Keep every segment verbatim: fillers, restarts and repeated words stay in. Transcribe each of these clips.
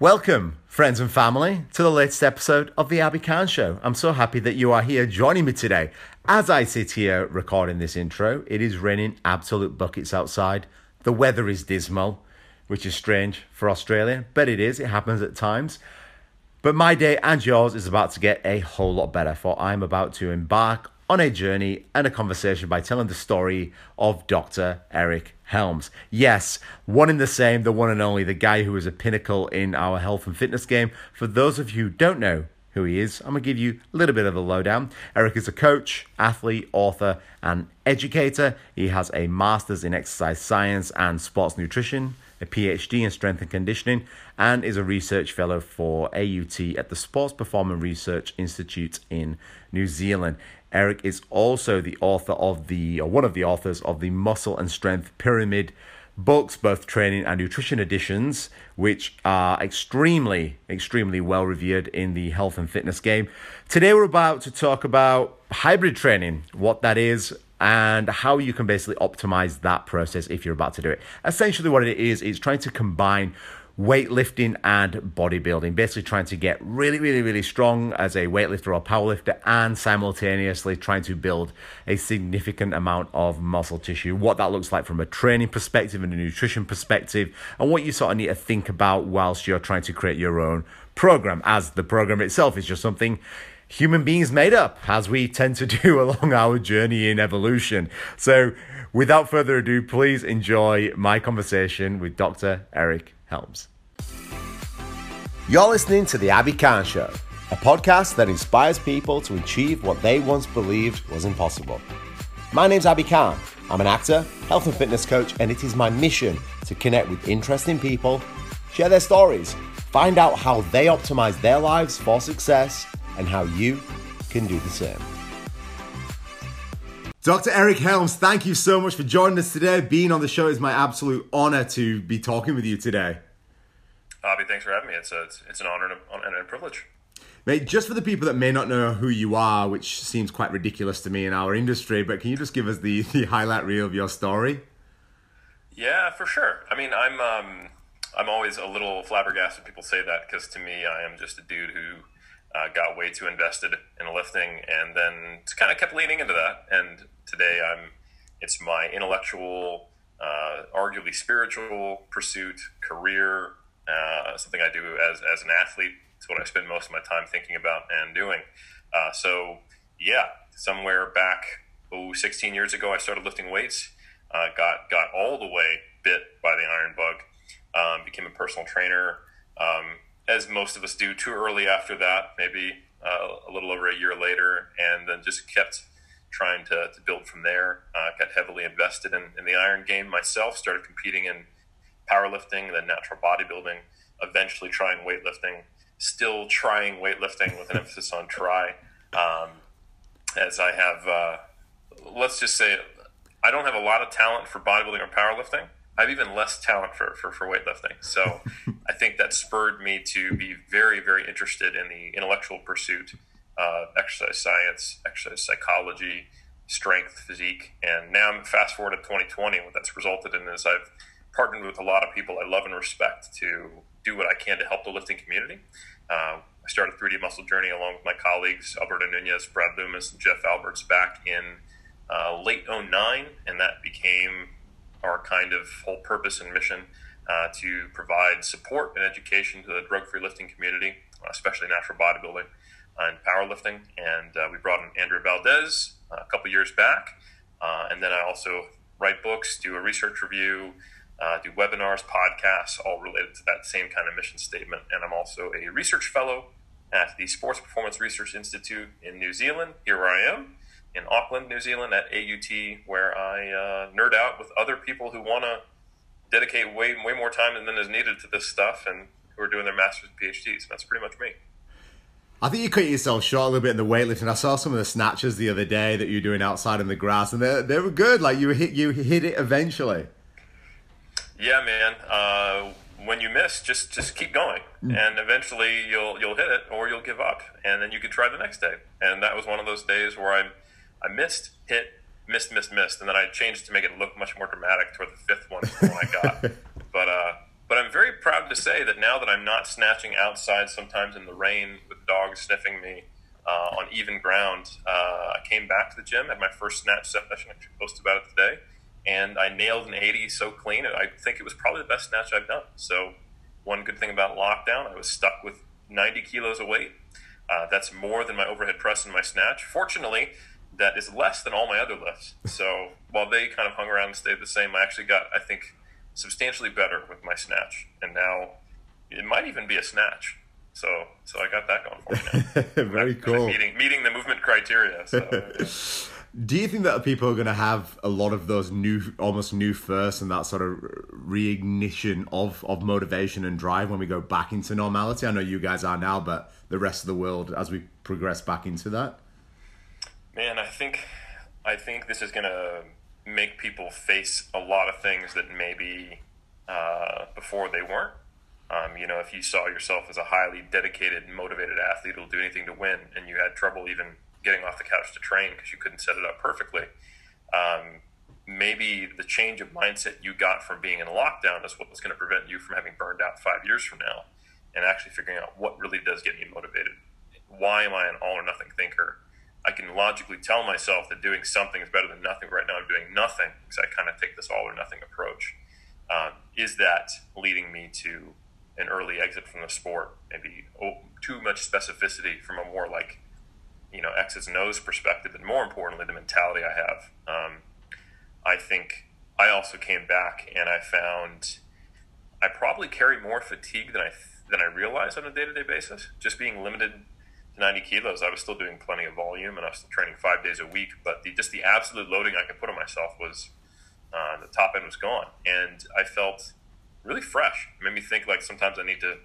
Welcome, friends and family, to the latest episode of The Abby Khan Show. I'm so happy that you are here joining me today. As I sit here recording this intro, it is raining absolute buckets outside. The weather is dismal, which is strange for Australia, but it is. It happens at times. But my day and yours is about to get a whole lot better, for I'm about to embark on a journey and a conversation by telling the story of Doctor Eric Helms. Yes, one in the same, the one and only, the guy who is a pinnacle in our health and fitness game. For those of you who don't know who he is, I'm going to give you a little bit of a lowdown. Eric is a coach, athlete, author, and educator. He has a master's in exercise science and sports nutrition, a P H D in strength and conditioning, and is a research fellow for A U T at the Sports Performance Research Institute in New Zealand. Eric is also the author of the, or one of the authors of the Muscle and Strength Pyramid books, both training and nutrition editions, which are extremely, extremely well revered in the health and fitness game. Today, we're about to talk about hybrid training, what that is, and how you can basically optimize that process if you're about to do it. Essentially, what it is, is trying to combine weightlifting and bodybuilding, basically trying to get really, really, really strong as a weightlifter or powerlifter and simultaneously trying to build a significant amount of muscle tissue, what that looks like from a training perspective and a nutrition perspective, and what you sort of need to think about whilst you're trying to create your own program, as the program itself is just something human beings made up, as we tend to do along our journey in evolution. So without further ado, please enjoy my conversation with Doctor Eric Helms. You're listening to The Abby Khan Show, a podcast that inspires people to achieve what they once believed was impossible. My name's Abby Khan. I'm an actor, health and fitness coach, and it is my mission to connect with interesting people, share their stories, find out how they optimize their lives for success, and how you can do the same. Doctor Eric Helms, thank you so much for joining us today. Being on the show is my absolute honor to be talking with you today. Abby, thanks for having me. It's a, it's, it's an honor and a, and a privilege. Mate, just for the people that may not know who you are, which seems quite ridiculous to me in our industry, but can you just give us the, the highlight reel of your story? Yeah, for sure. I mean, I'm um, I'm always a little flabbergasted when people say that, because to me, I am just a dude who Uh, got way too invested in lifting and then kind of kept leaning into that. And today I'm, it's my intellectual, uh, arguably spiritual pursuit, career, uh, something I do as, as an athlete. It's what I spend most of my time thinking about and doing. Uh, so yeah, somewhere back, oh, sixteen years ago, I started lifting weights, uh, got, got all the way bit by the iron bug, um, became a personal trainer, um, as most of us do too early after that, maybe uh, a little over a year later, and then just kept trying to, to build from there. Uh, got heavily invested in, in the iron game myself, started competing in powerlifting, then natural bodybuilding, eventually trying weightlifting, still trying weightlifting with an emphasis on try. Um, as I have, uh, let's just say, I don't have a lot of talent for bodybuilding or powerlifting. I have even less talent for, for, for weightlifting. So I think that spurred me to be very, very interested in the intellectual pursuit of exercise science, exercise psychology, strength, physique. And now I'm fast forward to twenty twenty. What that's resulted in is I've partnered with a lot of people I love and respect to do what I can to help the lifting community. Uh, I started three D Muscle Journey along with my colleagues, Alberto Nunez, Brad Loomis, and Jeff Alberts back in uh, late oh nine. And that became our kind of whole purpose and mission uh, to provide support and education to the drug-free lifting community, especially natural bodybuilding and powerlifting. And uh, we brought in Andrew Valdez uh, a couple years back. Uh, and then I also write books, do a research review, uh, do webinars, podcasts, all related to that same kind of mission statement. And I'm also a research fellow at the Sports Performance Research Institute in New Zealand. Here I am in Auckland, New Zealand at A U T, where I uh, nerd out with other people who want to dedicate way way more time than is needed to this stuff and who are doing their master's and P H Ds. That's pretty much me. I think you cut yourself short a little bit in the weightlifting. I saw some of the snatches the other day that you were doing outside in the grass, and they, they were good. Like, you hit you hit it eventually. Yeah, man. Uh, when you miss, just just keep going, and eventually you'll you'll hit it, or you'll give up, and then you can try the next day. And that was one of those days where I'm I missed, hit, missed, missed, missed, and then I changed to make it look much more dramatic toward the fifth one, the one I got. But uh, But I'm very proud to say that now that I'm not snatching outside sometimes in the rain with dogs sniffing me uh, on even ground, uh, I came back to the gym, had my first snatch session, actually posted about it today, and I nailed an eighty so clean. I think it was probably the best snatch I've done. So one good thing about lockdown, I was stuck with ninety kilos of weight. Uh, that's more than my overhead press and my snatch. Fortunately, that is less than all my other lifts. So while they kind of hung around and stayed the same, I actually got, I think, substantially better with my snatch. And now it might even be a snatch. So so I got that going for me now. Very I'm, cool. I'm meeting, meeting the movement criteria. So, yeah. Do you think that people are going to have a lot of those new, almost new firsts and that sort of reignition of, of motivation and drive when we go back into normality? I know you guys are now, but the rest of the world as we progress back into that? Man, I think I think this is going to make people face a lot of things that maybe uh, before they weren't. Um, you know, if you saw yourself as a highly dedicated, motivated athlete who'll do anything to win, and you had trouble even getting off the couch to train because you couldn't set it up perfectly, um, maybe the change of mindset you got from being in lockdown is what's going to prevent you from having burned out five years from now, and actually figuring out what really does get me motivated. Why am I an all-or-nothing thinker? I can logically tell myself that doing something is better than nothing. Right now I'm doing nothing because I kind of take this all-or-nothing approach. Um, is that leading me to an early exit from the sport? Maybe oh, too much specificity from a more like, you know, X's and O's perspective, and more importantly, the mentality I have. Um, I think I also came back and I found I probably carry more fatigue than I th- than I realized on a day-to-day basis. Just being limited to ninety kilos, I was still doing plenty of volume and I was still training five days a week, but the, just the absolute loading I could put on myself was, uh, the top end was gone. And I felt really fresh. It made me think like sometimes I need to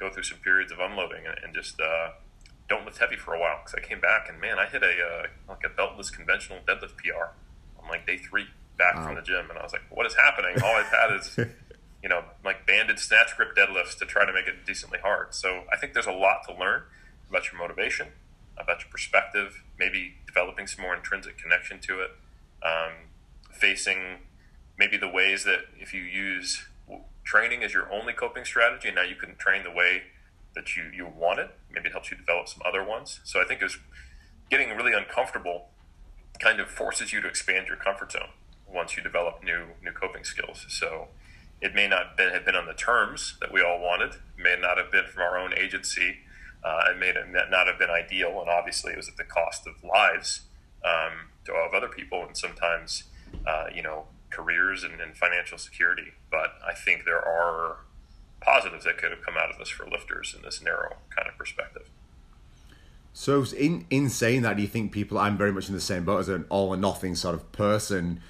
go through some periods of unloading and, and just uh, don't lift heavy for a while. Because I came back and man, I hit a uh, like a beltless conventional deadlift P R on like day three back wow. from the gym. And I was like, what is happening? All I've had is... you know, like banded snatch grip deadlifts to try to make it decently hard. So I think there's a lot to learn about your motivation, about your perspective, maybe developing some more intrinsic connection to it, um, facing maybe the ways that if you use training as your only coping strategy, and now you can train the way that you, you want it, maybe it helps you develop some other ones. So I think it was getting really uncomfortable kind of forces you to expand your comfort zone once you develop new new coping skills. So it may not been, have been on the terms that we all wanted. It may not have been from our own agency. Uh, it may not have been ideal, and obviously it was at the cost of lives um, of other people, and sometimes, uh, you know, careers and, and financial security. But I think there are positives that could have come out of this for lifters in this narrow kind of perspective. So in, in saying that, do you think people, I'm very much in the same boat as an all-or-nothing sort of person,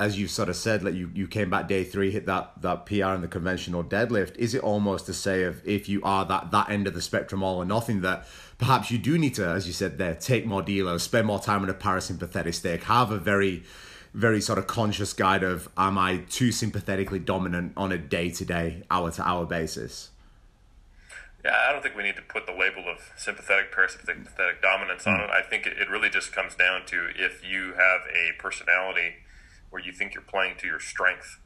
as you sort of said, like you, you came back day three, hit that, that P R in the conventional deadlift. Is it almost to say of if you are that, that end of the spectrum all or nothing, that perhaps you do need to, as you said there, take more delos, spend more time on a parasympathetic state, have a very, very sort of conscious guide of, am I too sympathetically dominant on a day-to-day, hour-to-hour basis? Yeah, I don't think we need to put the label of sympathetic, parasympathetic dominance mm. on it. I think it, it really just comes down to if you have a personality where you think you're playing to your strength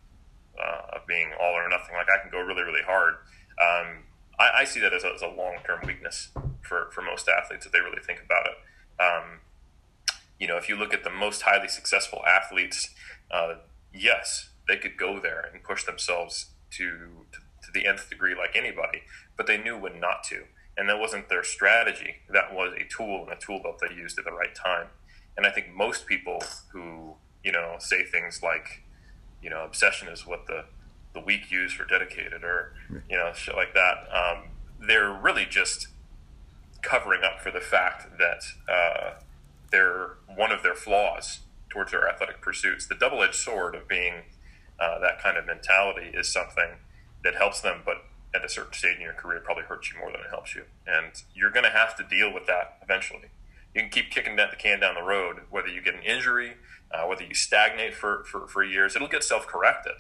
uh, of being all or nothing, like I can go really, really hard. Um, I, I see that as a, as a long-term weakness for, for most athletes if they really think about it. Um, you know, if you look at the most highly successful athletes, uh, yes, they could go there and push themselves to, to to the nth degree like anybody, but they knew when not to. And that wasn't their strategy. That was a tool and a tool belt they used at the right time. And I think most people who you know, say things like, you know, obsession is what the, the weak use for dedicated, or, you know, shit like that. Um, they're really just covering up for the fact that uh, they're one of their flaws towards their athletic pursuits. The double-edged sword of being uh, that kind of mentality is something that helps them, but at a certain stage in your career, it probably hurts you more than it helps you. And you're going to have to deal with that eventually. You can keep kicking the can down the road, whether you get an injury, uh, whether you stagnate for, for, for years, it'll get self-corrected.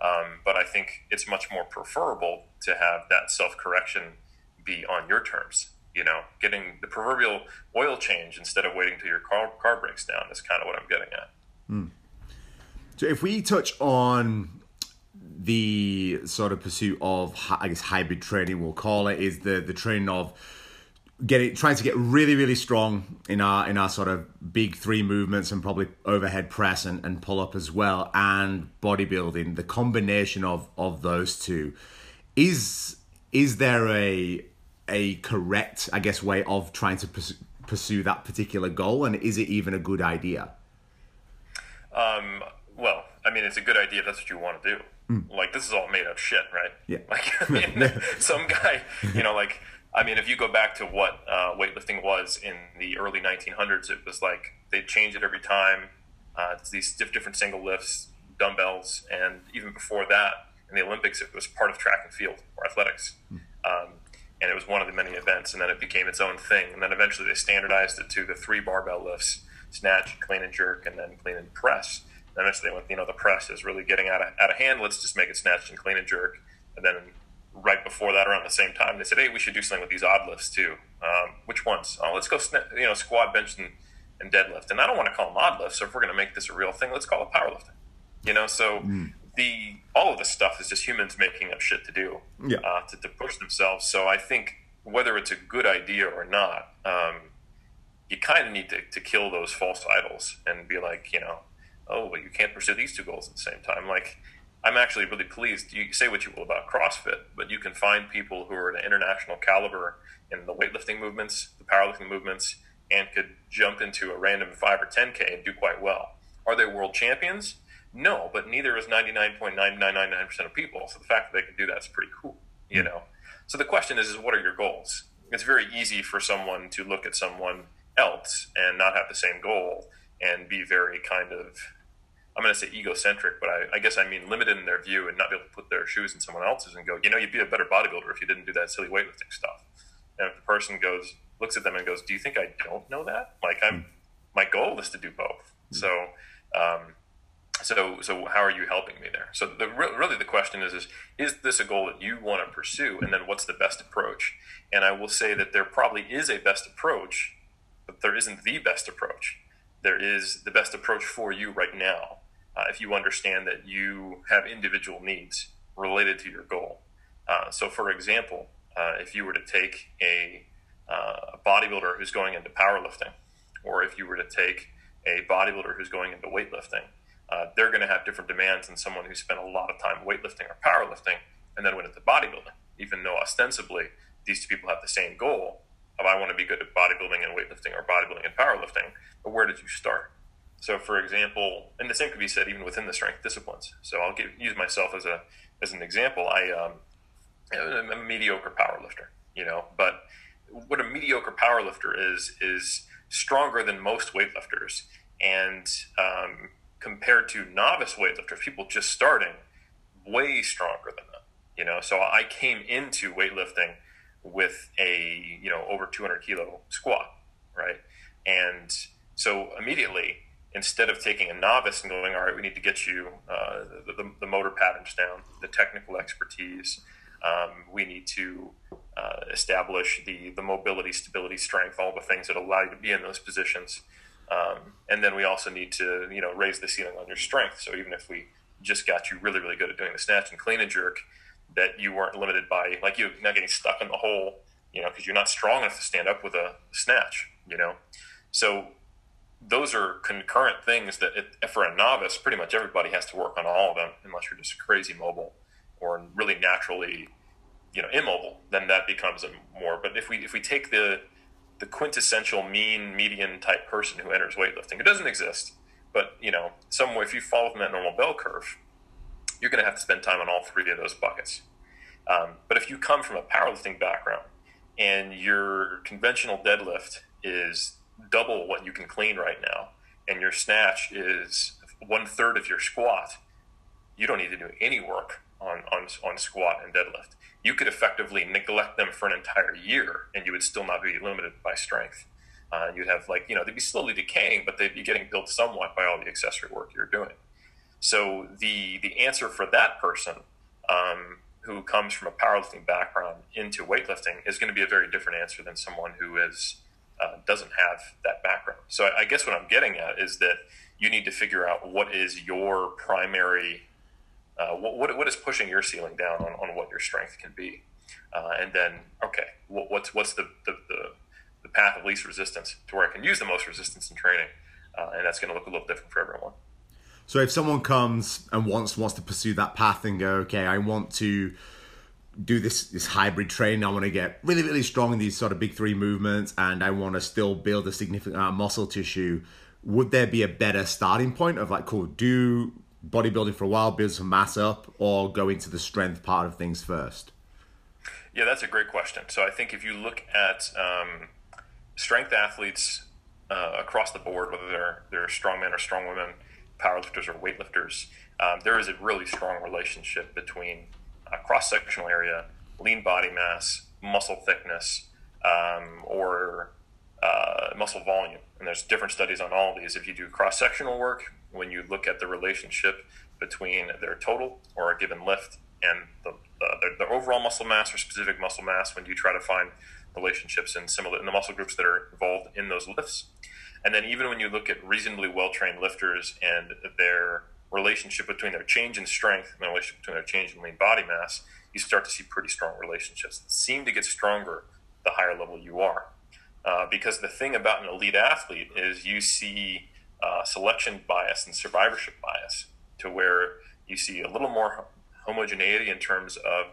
Um, but I think it's much more preferable to have that self-correction be on your terms. You know, getting the proverbial oil change instead of waiting till your car, car breaks down is kind of what I'm getting at. Mm. So if we touch on the sort of pursuit of, I guess, hybrid training, we'll call it, is the the training of getting, trying to get really, really strong in our in our sort of big three movements and probably overhead press and, and pull up as well, and bodybuilding, the combination of of those two. Is is there a a correct, I guess, way of trying to pursue, pursue that particular goal, and is it even a good idea? Um. Well, I mean, it's a good idea if that's what you want to do. Mm. Like, this is all made up shit, right? Yeah. Like, I mean, some guy, you know, like, I mean, if you go back to what uh, weightlifting was in the early nineteen hundreds, it was like they'd change it every time. Uh, it's these different single lifts, dumbbells, and even before that, in the Olympics, it was part of track and field or athletics. Mm. Um, and it was one of the many events, and then it became its own thing. And then eventually they standardized it to the three barbell lifts: snatch, clean and jerk, and then clean and press. And eventually they went, you know, the press is really getting out of, out of hand. Let's just make it snatch and clean and jerk. And then right before that, around the same time, they said, hey, we should do something with these odd lifts too. Um, which ones? Oh, let's go, you know, squat, bench, and, and deadlift. And I don't want to call them odd lifts. So if we're going to make this a real thing, let's call it powerlifting. You know, so mm. the all of this stuff is just humans making up shit to do, yeah. uh, to, to push themselves. So I think whether it's a good idea or not, um, you kind of need to, to kill those false idols and be like, you know, oh, well, you can't pursue these two goals at the same time. Like, I'm actually really pleased. You say what you will about CrossFit, but you can find people who are at an international caliber in the weightlifting movements, the powerlifting movements, and could jump into a random five or ten K and do quite well. Are they world champions? No, but neither is ninety-nine point nine nine nine nine percent of people. So the fact that they can do that is pretty cool, you know? So the question is, is what are your goals? It's very easy for someone to look at someone else and not have the same goal and be very kind of, I'm going to say egocentric, but I, I guess I mean limited in their view and not be able to put their shoes in someone else's and go, you know, you'd be a better bodybuilder if you didn't do that silly weightlifting stuff. And if the person goes, looks at them and goes, do you think I don't know that? Like, I'm, my goal is to do both. So, um, so, so how are you helping me there? So the, really the question is, is, is this a goal that you want to pursue? And then what's the best approach? And I will say that there probably is a best approach, but there isn't the best approach. There is the best approach for you right now. Uh, if you understand that you have individual needs related to your goal. Uh, so for example, uh, if you were to take a, uh, a bodybuilder who's going into powerlifting, or if you were to take a bodybuilder who's going into weightlifting, uh, they're going to have different demands than someone who spent a lot of time weightlifting or powerlifting and then went into bodybuilding, even though ostensibly these two people have the same goal of I want to be good at bodybuilding and weightlifting or bodybuilding and powerlifting, but where did you start? So, for example, and the same could be said even within the strength disciplines. So I'll give, use myself as a as an example. I, um, I'm a mediocre powerlifter, you know, but what a mediocre powerlifter is, is stronger than most weightlifters. And um, compared to novice weightlifters, people just starting, way stronger than them, you know. So I came into weightlifting with a, you know, over two hundred kilo squat, right? And so immediately, instead of taking a novice and going, all right, we need to get you uh, the, the, the motor patterns down, the technical expertise, um, we need to uh, establish the, the mobility, stability, strength, all the things that allow you to be in those positions. Um, and then we also need to, you know, raise the ceiling on your strength. So even if we just got you really, really good at doing the snatch and clean and jerk, that you weren't limited by, like, you're not getting stuck in the hole, you know, because you're not strong enough to stand up with a snatch, you know. So those are concurrent things that it, for a novice, pretty much everybody has to work on all of them, unless you're just crazy mobile or really naturally, you know, immobile, then that becomes a more. But if we if we take the the quintessential mean, median type person who enters weightlifting, it doesn't exist, but, you know, somewhere if you follow from that normal bell curve, you're going to have to spend time on all three of those buckets. Um, but if you come from a powerlifting background and your conventional deadlift is double what you can clean right now, and your snatch is one third of your squat, you don't need to do any work on, on, on squat and deadlift. You could effectively neglect them for an entire year and you would still not be limited by strength. Uh, you'd have, like, you know, they'd be slowly decaying, but they'd be getting built somewhat by all the accessory work you're doing. So the the answer for that person um, who comes from a powerlifting background into weightlifting is going to be a very different answer than someone who is uh, doesn't have that background. So I, I guess what I'm getting at is that you need to figure out what is your primary Uh, what what is pushing your ceiling down on, on what your strength can be? Uh, and then, okay, what, what's what's the, the, the, the path of least resistance to where I can use the most resistance in training? Uh, and that's going to look a little different for everyone. So if someone comes and wants wants to pursue that path and go, okay, I want to do this this hybrid training, I want to get really, really strong in these sort of big three movements, and I want to still build a significant amount of muscle tissue, would there be a better starting point of like, cool, do bodybuilding for a while, build some mass up, or go into the strength part of things first? Yeah, that's a great question. So I think if you look at um, strength athletes uh, across the board, whether they're, they're strongmen or strongwomen, powerlifters or weightlifters, um, there is a really strong relationship between uh, cross-sectional area, lean body mass, muscle thickness, um, or uh, muscle volume. And there's different studies on all of these. If you do cross-sectional work, when you look at the relationship between their total or a given lift and the, uh, their, their overall muscle mass or specific muscle mass, when you try to find relationships in similar in the muscle groups that are involved in those lifts. And then even when you look at reasonably well-trained lifters and their relationship between their change in strength and the relationship between their change in lean body mass, you start to see pretty strong relationships that seem to get stronger the higher level you are. Uh, because the thing about an elite athlete is you see uh, selection bias and survivorship bias, to where you see a little more homogeneity in terms of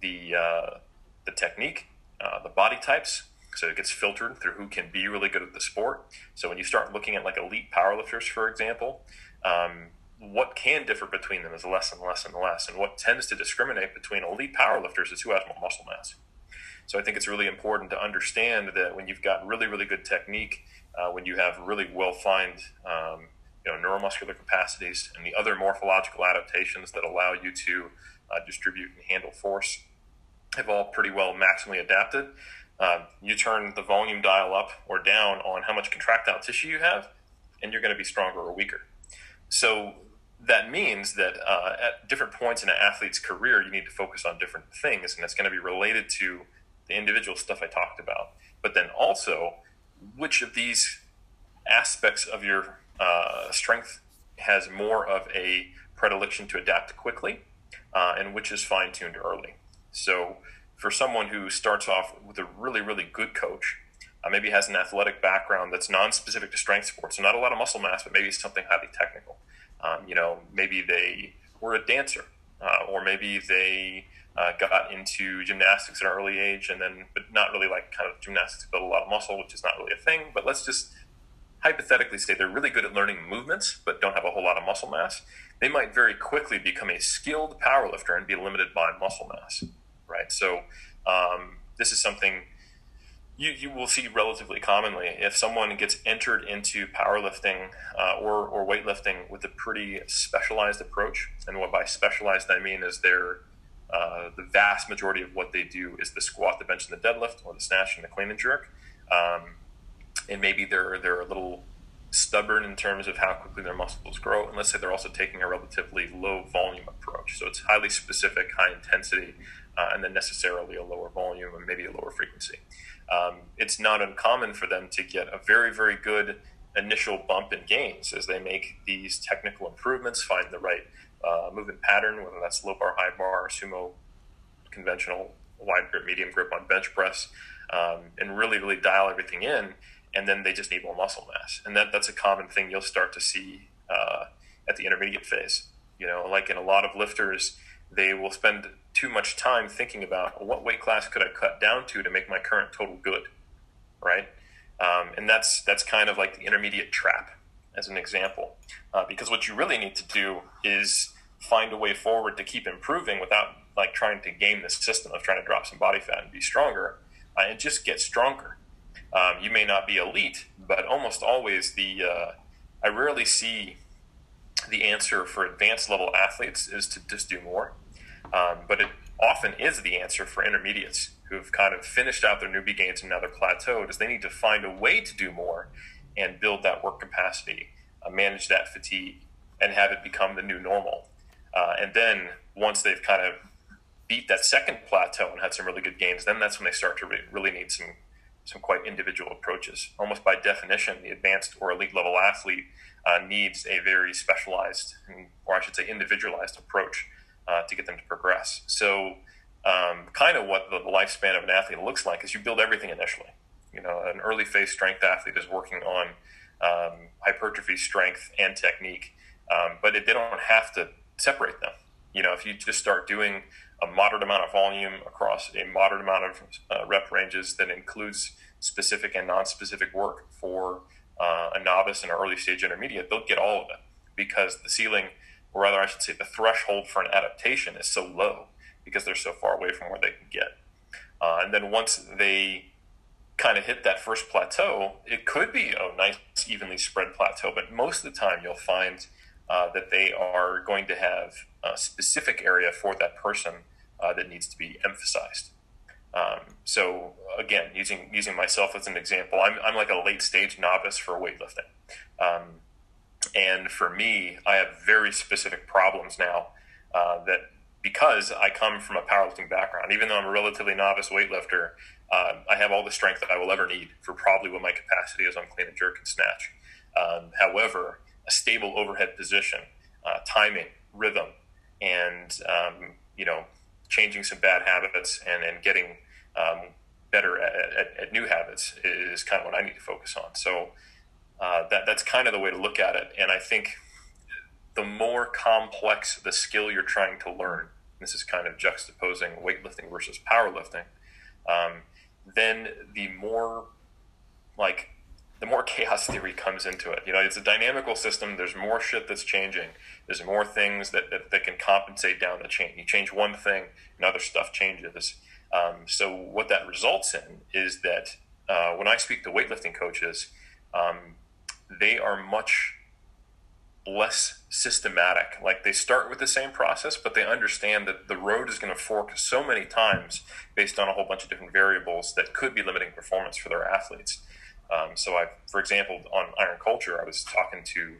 the uh, the technique, uh, the body types. So it gets filtered through who can be really good at the sport. So when you start looking at like elite powerlifters, for example, um, what can differ between them is less and less and less. And what tends to discriminate between elite powerlifters is who has more muscle mass. So I think it's really important to understand that when you've got really, really good technique, uh, when you have really well-defined um, you know, neuromuscular capacities and the other morphological adaptations that allow you to uh, distribute and handle force have all pretty well maximally adapted. Uh, you turn the volume dial up or down on how much contractile tissue you have, and you're going to be stronger or weaker. So that means that uh, at different points in an athlete's career, you need to focus on different things, and it's going to be related to the individual stuff I talked about. But then also, which of these aspects of your uh, strength has more of a predilection to adapt quickly, uh, and which is fine-tuned early. So for someone who starts off with a really, really good coach, uh, maybe has an athletic background that's non-specific to strength sports, so not a lot of muscle mass, but maybe something highly technical. Um, you know, maybe they were a dancer, uh, or maybe they uh, got into gymnastics at an early age, and then, but not really like kind of gymnastics to build a lot of muscle, which is not really a thing. But let's just hypothetically say they're really good at learning movements, but don't have a whole lot of muscle mass. They might very quickly become a skilled powerlifter and be limited by muscle mass. Right. So um, this is something you, you will see relatively commonly. If someone gets entered into powerlifting uh, or, or weightlifting with a pretty specialized approach, and what by specialized I mean is they're, uh, the vast majority of what they do is the squat, the bench, and the deadlift, or the snatch and the clean and jerk. Um, and maybe they're, they're a little stubborn in terms of how quickly their muscles grow. And let's say they're also taking a relatively low volume approach. So it's highly specific, high intensity, Uh, and then necessarily a lower volume and maybe a lower frequency. Um, it's not uncommon for them to get a very, very good initial bump in gains as they make these technical improvements, find the right uh, movement pattern, whether that's low bar, high bar, sumo, conventional, wide grip, medium grip on bench press, um, and really, really dial everything in. And then they just need more muscle mass. And that, that's a common thing you'll start to see uh, at the intermediate phase. You know, like in a lot of lifters, they will spend too much time thinking about what weight class could I cut down to to make my current total good, right? Um, and that's that's kind of like the intermediate trap, as an example, uh, because what you really need to do is find a way forward to keep improving without like trying to game the system of trying to drop some body fat and be stronger, uh, and just get stronger. Um, you may not be elite, but almost always the uh, I rarely see the answer for advanced level athletes is to just do more. Um, but it often is the answer for intermediates who've kind of finished out their newbie gains and now they're plateaued, is they need to find a way to do more and build that work capacity, uh, manage that fatigue, and have it become the new normal. Uh, and then once they've kind of beat that second plateau and had some really good gains, then that's when they start to re- really need some some quite individual approaches. Almost by definition, the advanced or elite level athlete uh, needs a very specialized, or I should say individualized approach uh, to get them to progress. So um, kind of what the lifespan of an athlete looks like is you build everything initially. You know, an early phase strength athlete is working on um, hypertrophy, strength, and technique, um, but it, they don't have to separate them. You know, if you just start doing a moderate amount of volume across a moderate amount of uh, rep ranges that includes specific and non-specific work for uh, a novice and an early stage intermediate, they'll get all of it because the ceiling, or rather I should say the threshold for an adaptation is so low because they're so far away from where they can get. Uh, and then once they kind of hit that first plateau, it could be a nice evenly spread plateau, but most of the time you'll find uh, that they are going to have a specific area for that person uh, that needs to be emphasized. Um, so again, using using myself as an example, I'm I'm like a late stage novice for weightlifting. Um, and for me, I have very specific problems now uh, that because I come from a powerlifting background, even though I'm a relatively novice weightlifter, Um, I have all the strength that I will ever need for probably what my capacity is on clean and jerk and snatch. Um, however, a stable overhead position, uh, timing, rhythm, and, um, you know, changing some bad habits and, and getting um, better at, at, at new habits is kind of what I need to focus on. So uh, that that's kind of the way to look at it. And I think the more complex the skill you're trying to learn, this is kind of juxtaposing weightlifting versus powerlifting, um, then the more like the more chaos theory comes into it. You know, it's a dynamical system. There's more shit that's changing. There's more things that, that, that can compensate down the chain. You change one thing and other stuff changes. Um, so what that results in is that, uh, when I speak to weightlifting coaches, um, they are much less systematic. Like they start with the same process, but they understand that the road is going to fork so many times based on a whole bunch of different variables that could be limiting performance for their athletes. Um, so I, for example, on Iron Culture, I was talking to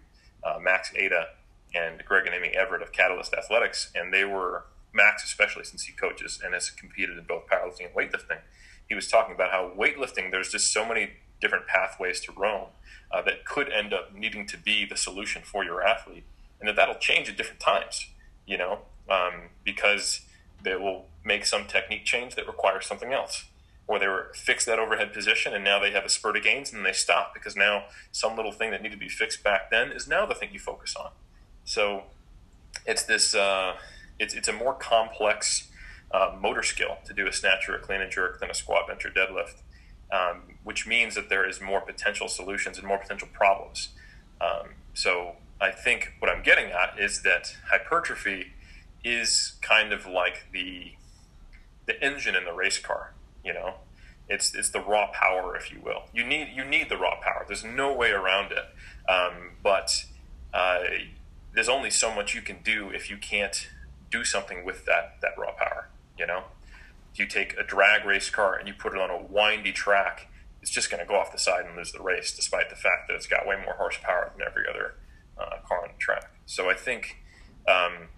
uh, Max Ada and Greg and Amy Everett of Catalyst Athletics, and they were, Max especially since he coaches and has competed in both powerlifting and weightlifting, he was talking about how weightlifting, there's just so many different pathways to Rome uh, that could end up needing to be the solution for your athlete, and that that'll change at different times, you know, um, because they will make some technique change that requires something else, or they were fix that overhead position and now they have a spurt of gains and they stop because now some little thing that needed to be fixed back then is now the thing you focus on. So it's this, uh, it's it's a more complex uh, motor skill to do a snatch or a clean and jerk than a squat, bench, or deadlift. Um, which means that there is more potential solutions and more potential problems. Um, so I think what I'm getting at is that hypertrophy is kind of like the the engine in the race car. You know, it's it's the raw power, if you will. You need you need the raw power. There's no way around it. Um, but uh, there's only so much you can do if you can't do something with that that raw power. You know. You take a drag race car and you put it on a windy track, it's just going to go off the side and lose the race, despite the fact that it's got way more horsepower than every other uh, car on the track. So I think um,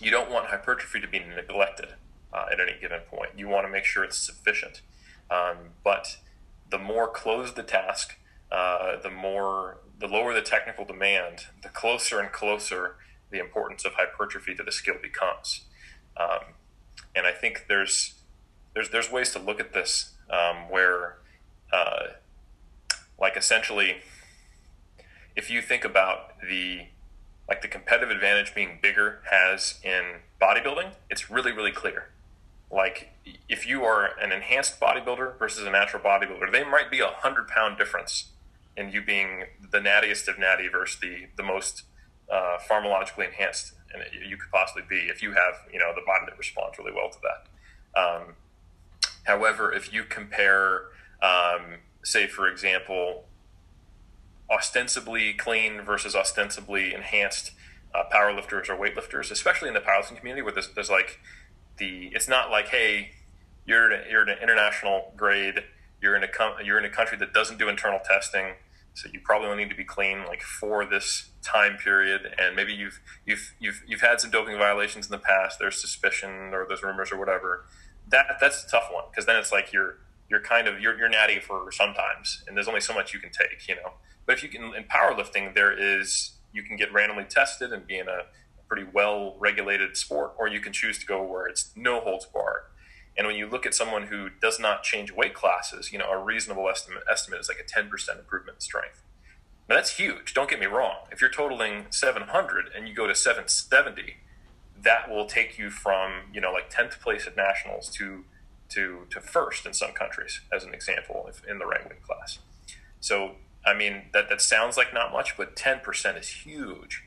you don't want hypertrophy to be neglected uh, at any given point. You want to make sure it's sufficient. Um, but the more closed the task, uh, the more, the lower the technical demand, the closer and closer the importance of hypertrophy to the skill becomes. Um, and I think there's, There's there's ways to look at this um, where, uh, like essentially, if you think about the like the competitive advantage being bigger has in bodybuilding, it's really really clear. Like if you are an enhanced bodybuilder versus a natural bodybuilder, there might be a hundred pound difference in you being the nattiest of natty versus the the most uh, pharmacologically enhanced and you could possibly be if you have you know the body that responds really well to that. Um, However, if you compare, um, say, for example, ostensibly clean versus ostensibly enhanced uh, powerlifters or weightlifters, especially in the powerlifting community, where there's, there's like the, it's not like, hey, you're you're in an international grade, you're in a com- you're in a country that doesn't do internal testing, so you probably only need to be clean like for this time period, and maybe you've you've you've you've had some doping violations in the past. There's suspicion or there's rumors or whatever. That that's a tough one because then it's like you're you're kind of you're you're natty for sometimes, and there's only so much you can take, you know. But if you can in powerlifting, there is you can get randomly tested and be in a pretty well regulated sport, or you can choose to go where it's no holds barred. And when you look at someone who does not change weight classes, you know, a reasonable estimate estimate is like a ten percent improvement in strength. Now that's huge. Don't get me wrong. If you're totaling seven hundred and you go to seven seventy, that will take you from, you know, like tenth place at nationals to to to first in some countries, as an example, if in the right weight class. So, I mean, that, that sounds like not much, but ten percent is huge.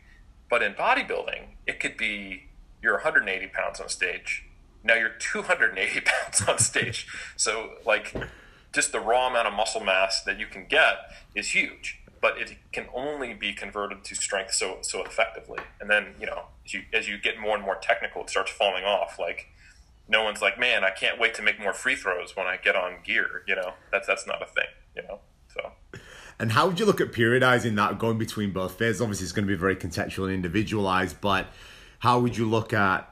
But in bodybuilding, it could be you're one hundred eighty pounds on stage. Now you're two hundred eighty pounds on stage. So, like, just the raw amount of muscle mass that you can get is huge, but it can only be converted to strength so so effectively. And then, you know, as you, as you get more and more technical, it starts falling off. Like, no one's like, man, I can't wait to make more free throws when I get on gear, you know? That's that's not a thing, you know? So... And how would you look at periodizing that, going between both phases? Obviously, it's going to be very contextual and individualized, but how would you look at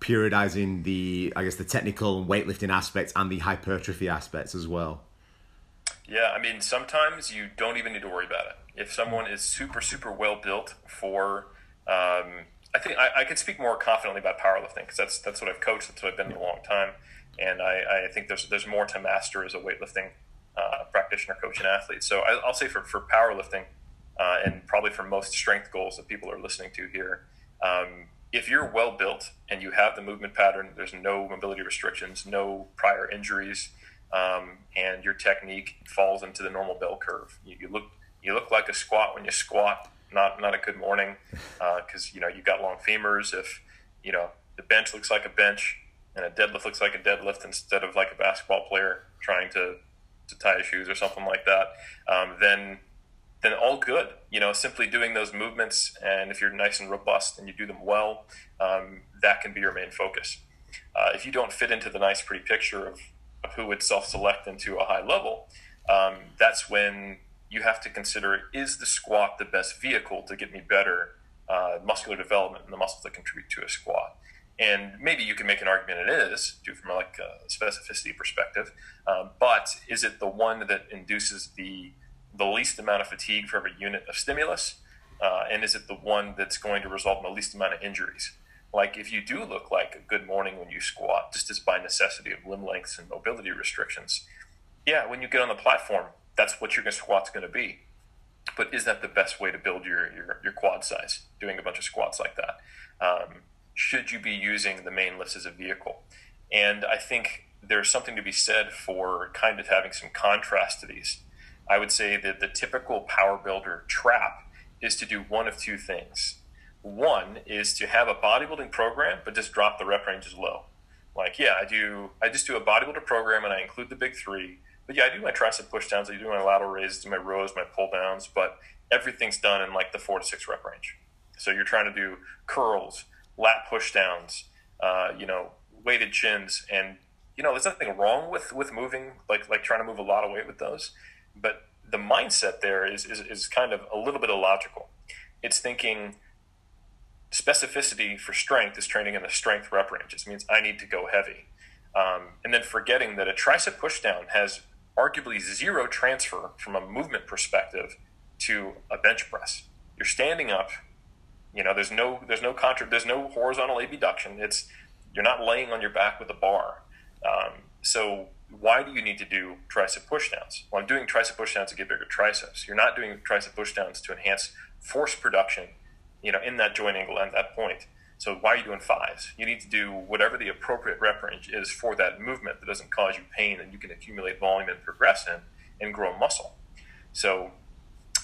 periodizing the, I guess, the technical and weightlifting aspects and the hypertrophy aspects as well? Yeah, I mean, sometimes you don't even need to worry about it. If someone is super, super well built for, um, I think I, I could speak more confidently about powerlifting because that's that's what I've coached, that's what I've been in a long time, and I, I think there's there's more to master as a weightlifting Uh, practitioner, coach, and athlete. So I, I'll say for, for powerlifting uh, and probably for most strength goals that people are listening to here, um, if you're well built and you have the movement pattern, there's no mobility restrictions, no prior injuries, um, and your technique falls into the normal bell curve. You, you look you look like a squat when you squat. Not not a good morning because uh, you know you've got long femurs. If you know the bench looks like a bench and a deadlift looks like a deadlift instead of like a basketball player trying to to tie his shoes or something like that, um, then then all good. You know, simply doing those movements, and if you're nice and robust and you do them well, um, that can be your main focus. Uh, if you don't fit into the nice pretty picture of, of who would self-select into a high level, um, that's when you have to consider, is the squat the best vehicle to get me better uh, muscular development and the muscles that contribute to a squat? And maybe you can make an argument it is, due from like a specificity perspective, um, but is it the one that induces the the least amount of fatigue for every unit of stimulus? Uh, and is it the one that's going to result in the least amount of injuries? Like if you do look like a good morning when you squat, just as by necessity of limb lengths and mobility restrictions, yeah, when you get on the platform, that's what your squat's going to be. But is that the best way to build your, your, your quad size, doing a bunch of squats like that? Um, should you be using the main lifts as a vehicle? And I think there's something to be said for kind of having some contrast to these. I would say that the typical power builder trap is to do one of two things. One is to have a bodybuilding program, but just drop the rep ranges low. Like, yeah, I do, I just do a bodybuilder program and I include the big three, but yeah, I do my tricep push downs, I do my lateral raises, my rows, my pull downs, but everything's done in like the four to six rep range. So you're trying to do curls, lat pushdowns, uh, you know, weighted chins, and you know, there's nothing wrong with with moving, like like trying to move a lot of weight with those. But the mindset there is is, is kind of a little bit illogical. It's thinking specificity for strength is training in the strength rep ranges. It means I need to go heavy, um, and then forgetting that a tricep pushdown has arguably zero transfer from a movement perspective to a bench press. You're standing up. You know, there's no there's no contra there's no horizontal abduction. It's you're not laying on your back with a bar. Um, so why do you need to do tricep pushdowns? Well, I'm doing tricep pushdowns to get bigger triceps. You're not doing tricep pushdowns to enhance force production, you know, in that joint angle and that point. So why are you doing fives? You need to do whatever the appropriate rep range is for that movement that doesn't cause you pain and you can accumulate volume and progress in and grow muscle. So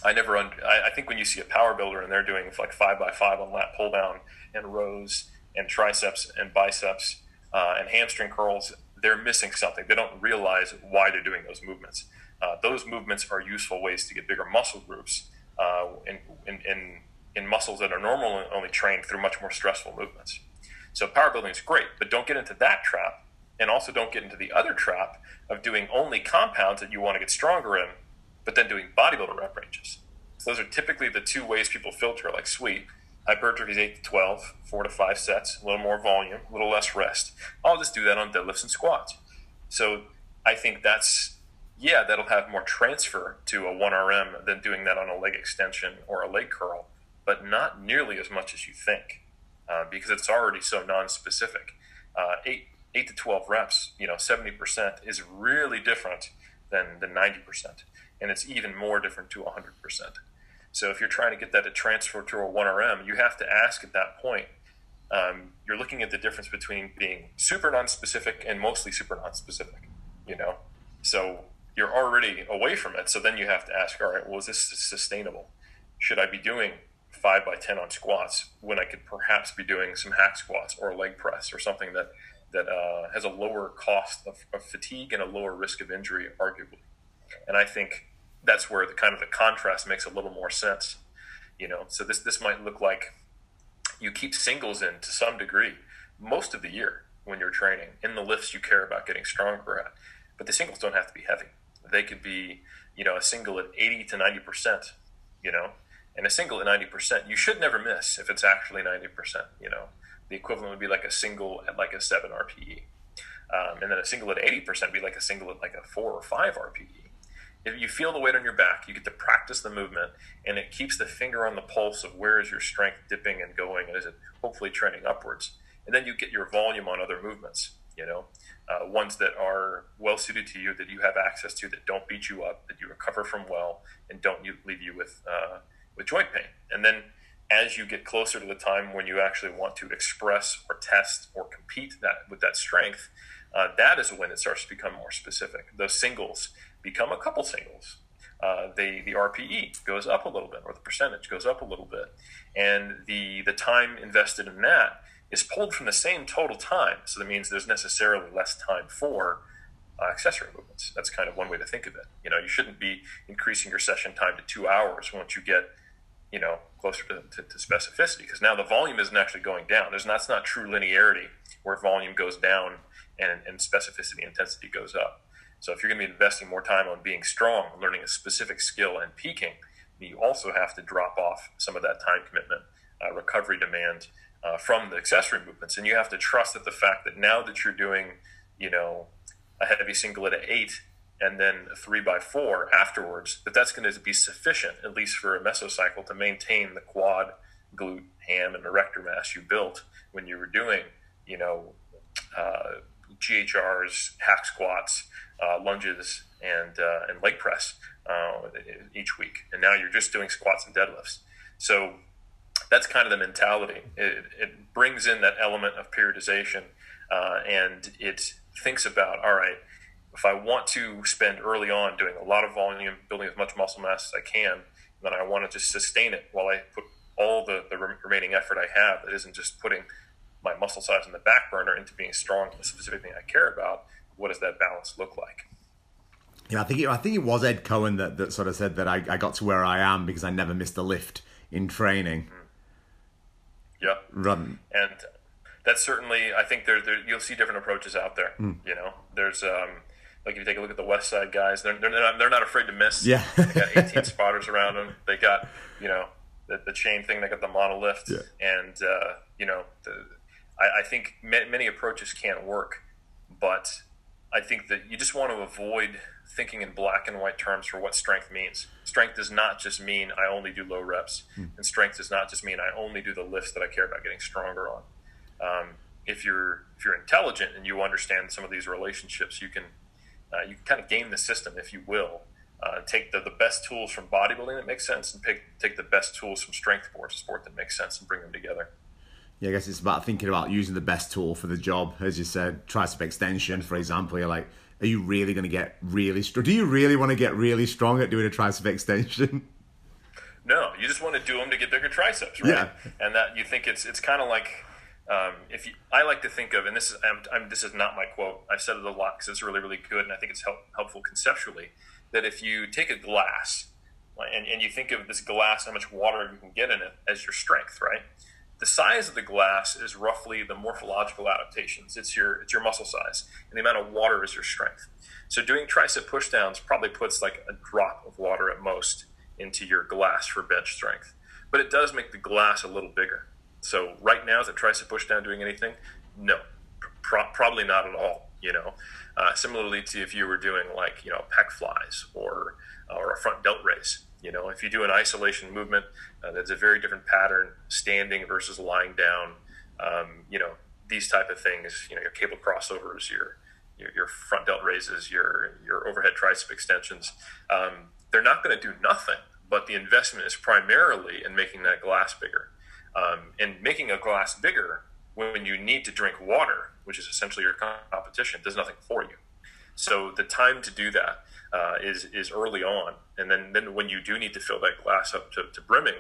I never, un- I think when you see a power builder and they're doing like five by five on lat pull down and rows and triceps and biceps uh, and hamstring curls, they're missing something. They don't realize why they're doing those movements. Uh, those movements are useful ways to get bigger muscle groups uh, in, in, in, in muscles that are normally only trained through much more stressful movements. So power building is great, but don't get into that trap. And also don't get into the other trap of doing only compounds that you want to get stronger in, but then doing bodybuilder rep ranges. So those are typically the two ways people filter, like, sweet, hypertrophy is eight to twelve, four to five sets, a little more volume, a little less rest. I'll just do that on deadlifts and squats. So I think that's, yeah, that'll have more transfer to a one R M than doing that on a leg extension or a leg curl, but not nearly as much as you think. uh, because it's already so non-specific. Uh, eight eight to twelve reps, you know, seventy percent is really different than the ninety percent, and it's even more different to a hundred percent. So if you're trying to get that to transfer to a one R M, you have to ask at that point. Um, you're looking at the difference between being super non-specific and mostly super non-specific, you know. So you're already away from it. So then you have to ask, all right, well, is this sustainable? Should I be doing five by ten on squats when I could perhaps be doing some hack squats or leg press or something that that uh, has a lower cost of, of fatigue and a lower risk of injury, arguably? And I think that's where the kind of the contrast makes a little more sense, you know. So this this might look like you keep singles in to some degree most of the year when you're training. In the lifts, you care about getting stronger at, but the singles don't have to be heavy. They could be, you know, a single at eighty to ninety percent, you know, and a single at ninety percent, you should never miss if it's actually ninety percent, you know. The equivalent would be like a single at like a seven R P E. Um, and then a single at eighty percent would be like a single at like a four or five R P E. If you feel the weight on your back, you get to practice the movement, and it keeps the finger on the pulse of where is your strength dipping and going, and is it hopefully trending upwards. And then you get your volume on other movements, you know, uh, ones that are well suited to you, that you have access to, that don't beat you up, that you recover from well, and don't leave you with uh, with joint pain. And then as you get closer to the time when you actually want to express or test or compete that with that strength, uh, that is when it starts to become more specific. Those singles become a couple singles. Uh, they, the R P E goes up a little bit, or the percentage goes up a little bit. And the the time invested in that is pulled from the same total time. So that means there's necessarily less time for uh, accessory movements. That's kind of one way to think of it. You know, you shouldn't be increasing your session time to two hours once you get, you know, closer to, to, to specificity, because now the volume isn't actually going down. There's not, it's not true linearity where volume goes down and, and specificity intensity goes up. So if you're going to be investing more time on being strong, learning a specific skill and peaking, you also have to drop off some of that time commitment, uh, recovery demand uh, from the accessory movements. And you have to trust that the fact that now that you're doing, you know, a heavy single at an eight and then a three by four afterwards, that that's going to be sufficient, at least for a mesocycle, to maintain the quad, glute, ham, and erector mass you built when you were doing, you know, uh, G H Rs, hack squats, uh, lunges, and uh, and leg press uh, each week. And now you're just doing squats and deadlifts. So that's kind of the mentality. It, it brings in that element of periodization, uh, and it thinks about, all right, if I want to spend early on doing a lot of volume, building as much muscle mass as I can, then I want to just sustain it while I put all the, the remaining effort I have that isn't just putting my muscle size in the back burner into being strong in the specific thing I care about. What does that balance look like? Yeah, I think it, I think it was Ed Cohen that, that sort of said that I, I got to where I am because I never missed a lift in training. Mm-hmm. Yeah. Run. And that's certainly, I think there, there you'll see different approaches out there. Mm. You know, there's um, like if you take a look at the West Side guys, they're they're not, they're not afraid to miss. Yeah. They got eighteen spotters around them. They got, you know, the, the chain thing. They got the monolift. Yeah. And uh, you know, the I think many approaches can't work, but I think that you just want to avoid thinking in black and white terms for what strength means. Strength does not just mean I only do low reps, mm. and strength does not just mean I only do the lifts that I care about getting stronger on. Um, if you're if you're intelligent and you understand some of these relationships, you can uh, you can kind of game the system, if you will. Uh, take the, the best tools from bodybuilding that makes sense, and pick, take the best tools from strength sport, sport that makes sense, and bring them together. Yeah, I guess it's about thinking about using the best tool for the job, as you said. Tricep extension, for example. You're like, are you really going to get really strong? Do you really want to get really strong at doing a tricep extension? No, you just want to do them to get bigger triceps, right? Yeah. And that you think it's it's kind of like um, if you, I like to think of, and this is I'm, I'm, this is not my quote. I've said it a lot because it's really really good, and I think it's help, helpful conceptually. That if you take a glass and and you think of this glass, how much water you can get in it as your strength, right? The size of the glass is roughly the morphological adaptations. It's your it's your muscle size, and the amount of water is your strength. So doing tricep pushdowns probably puts like a drop of water at most into your glass for bench strength, but it does make the glass a little bigger. So right now, is a tricep pushdown doing anything? No, pro- probably not at all. You know, uh, similarly to if you were doing like you know pec flies or or a front delt raise. You know, if you do an isolation movement, uh, that's a very different pattern, standing versus lying down, um, you know, these type of things, you know, your cable crossovers, your, your, your front delt raises, your, your overhead tricep extensions, um, they're not going to do nothing, but the investment is primarily in making that glass bigger. Um, and making a glass bigger when you need to drink water, which is essentially your competition, does nothing for you. So the time to do that uh, is is early on. And then, then when you do need to fill that glass up to, to brimming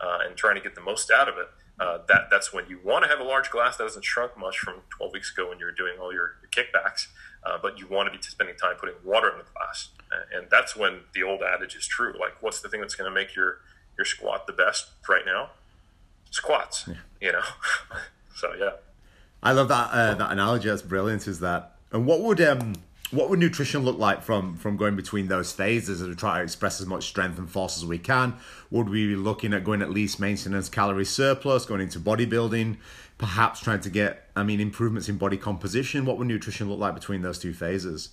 uh, and trying to get the most out of it, uh, that that's when you want to have a large glass that hasn't shrunk much from twelve weeks ago when you were doing all your, your kickbacks, uh, but you want to be spending time putting water in the glass. And that's when the old adage is true. Like, what's the thing that's going to make your, your squat the best right now? Squats, yeah. You know? So, yeah. I love that uh, that analogy. That's brilliant, is that. And what would... um. What would nutrition look like from, from going between those phases as we try to express as much strength and force as we can? Would we be looking at going at least maintenance calorie surplus, going into bodybuilding, perhaps trying to get, I mean, improvements in body composition? What would nutrition look like between those two phases?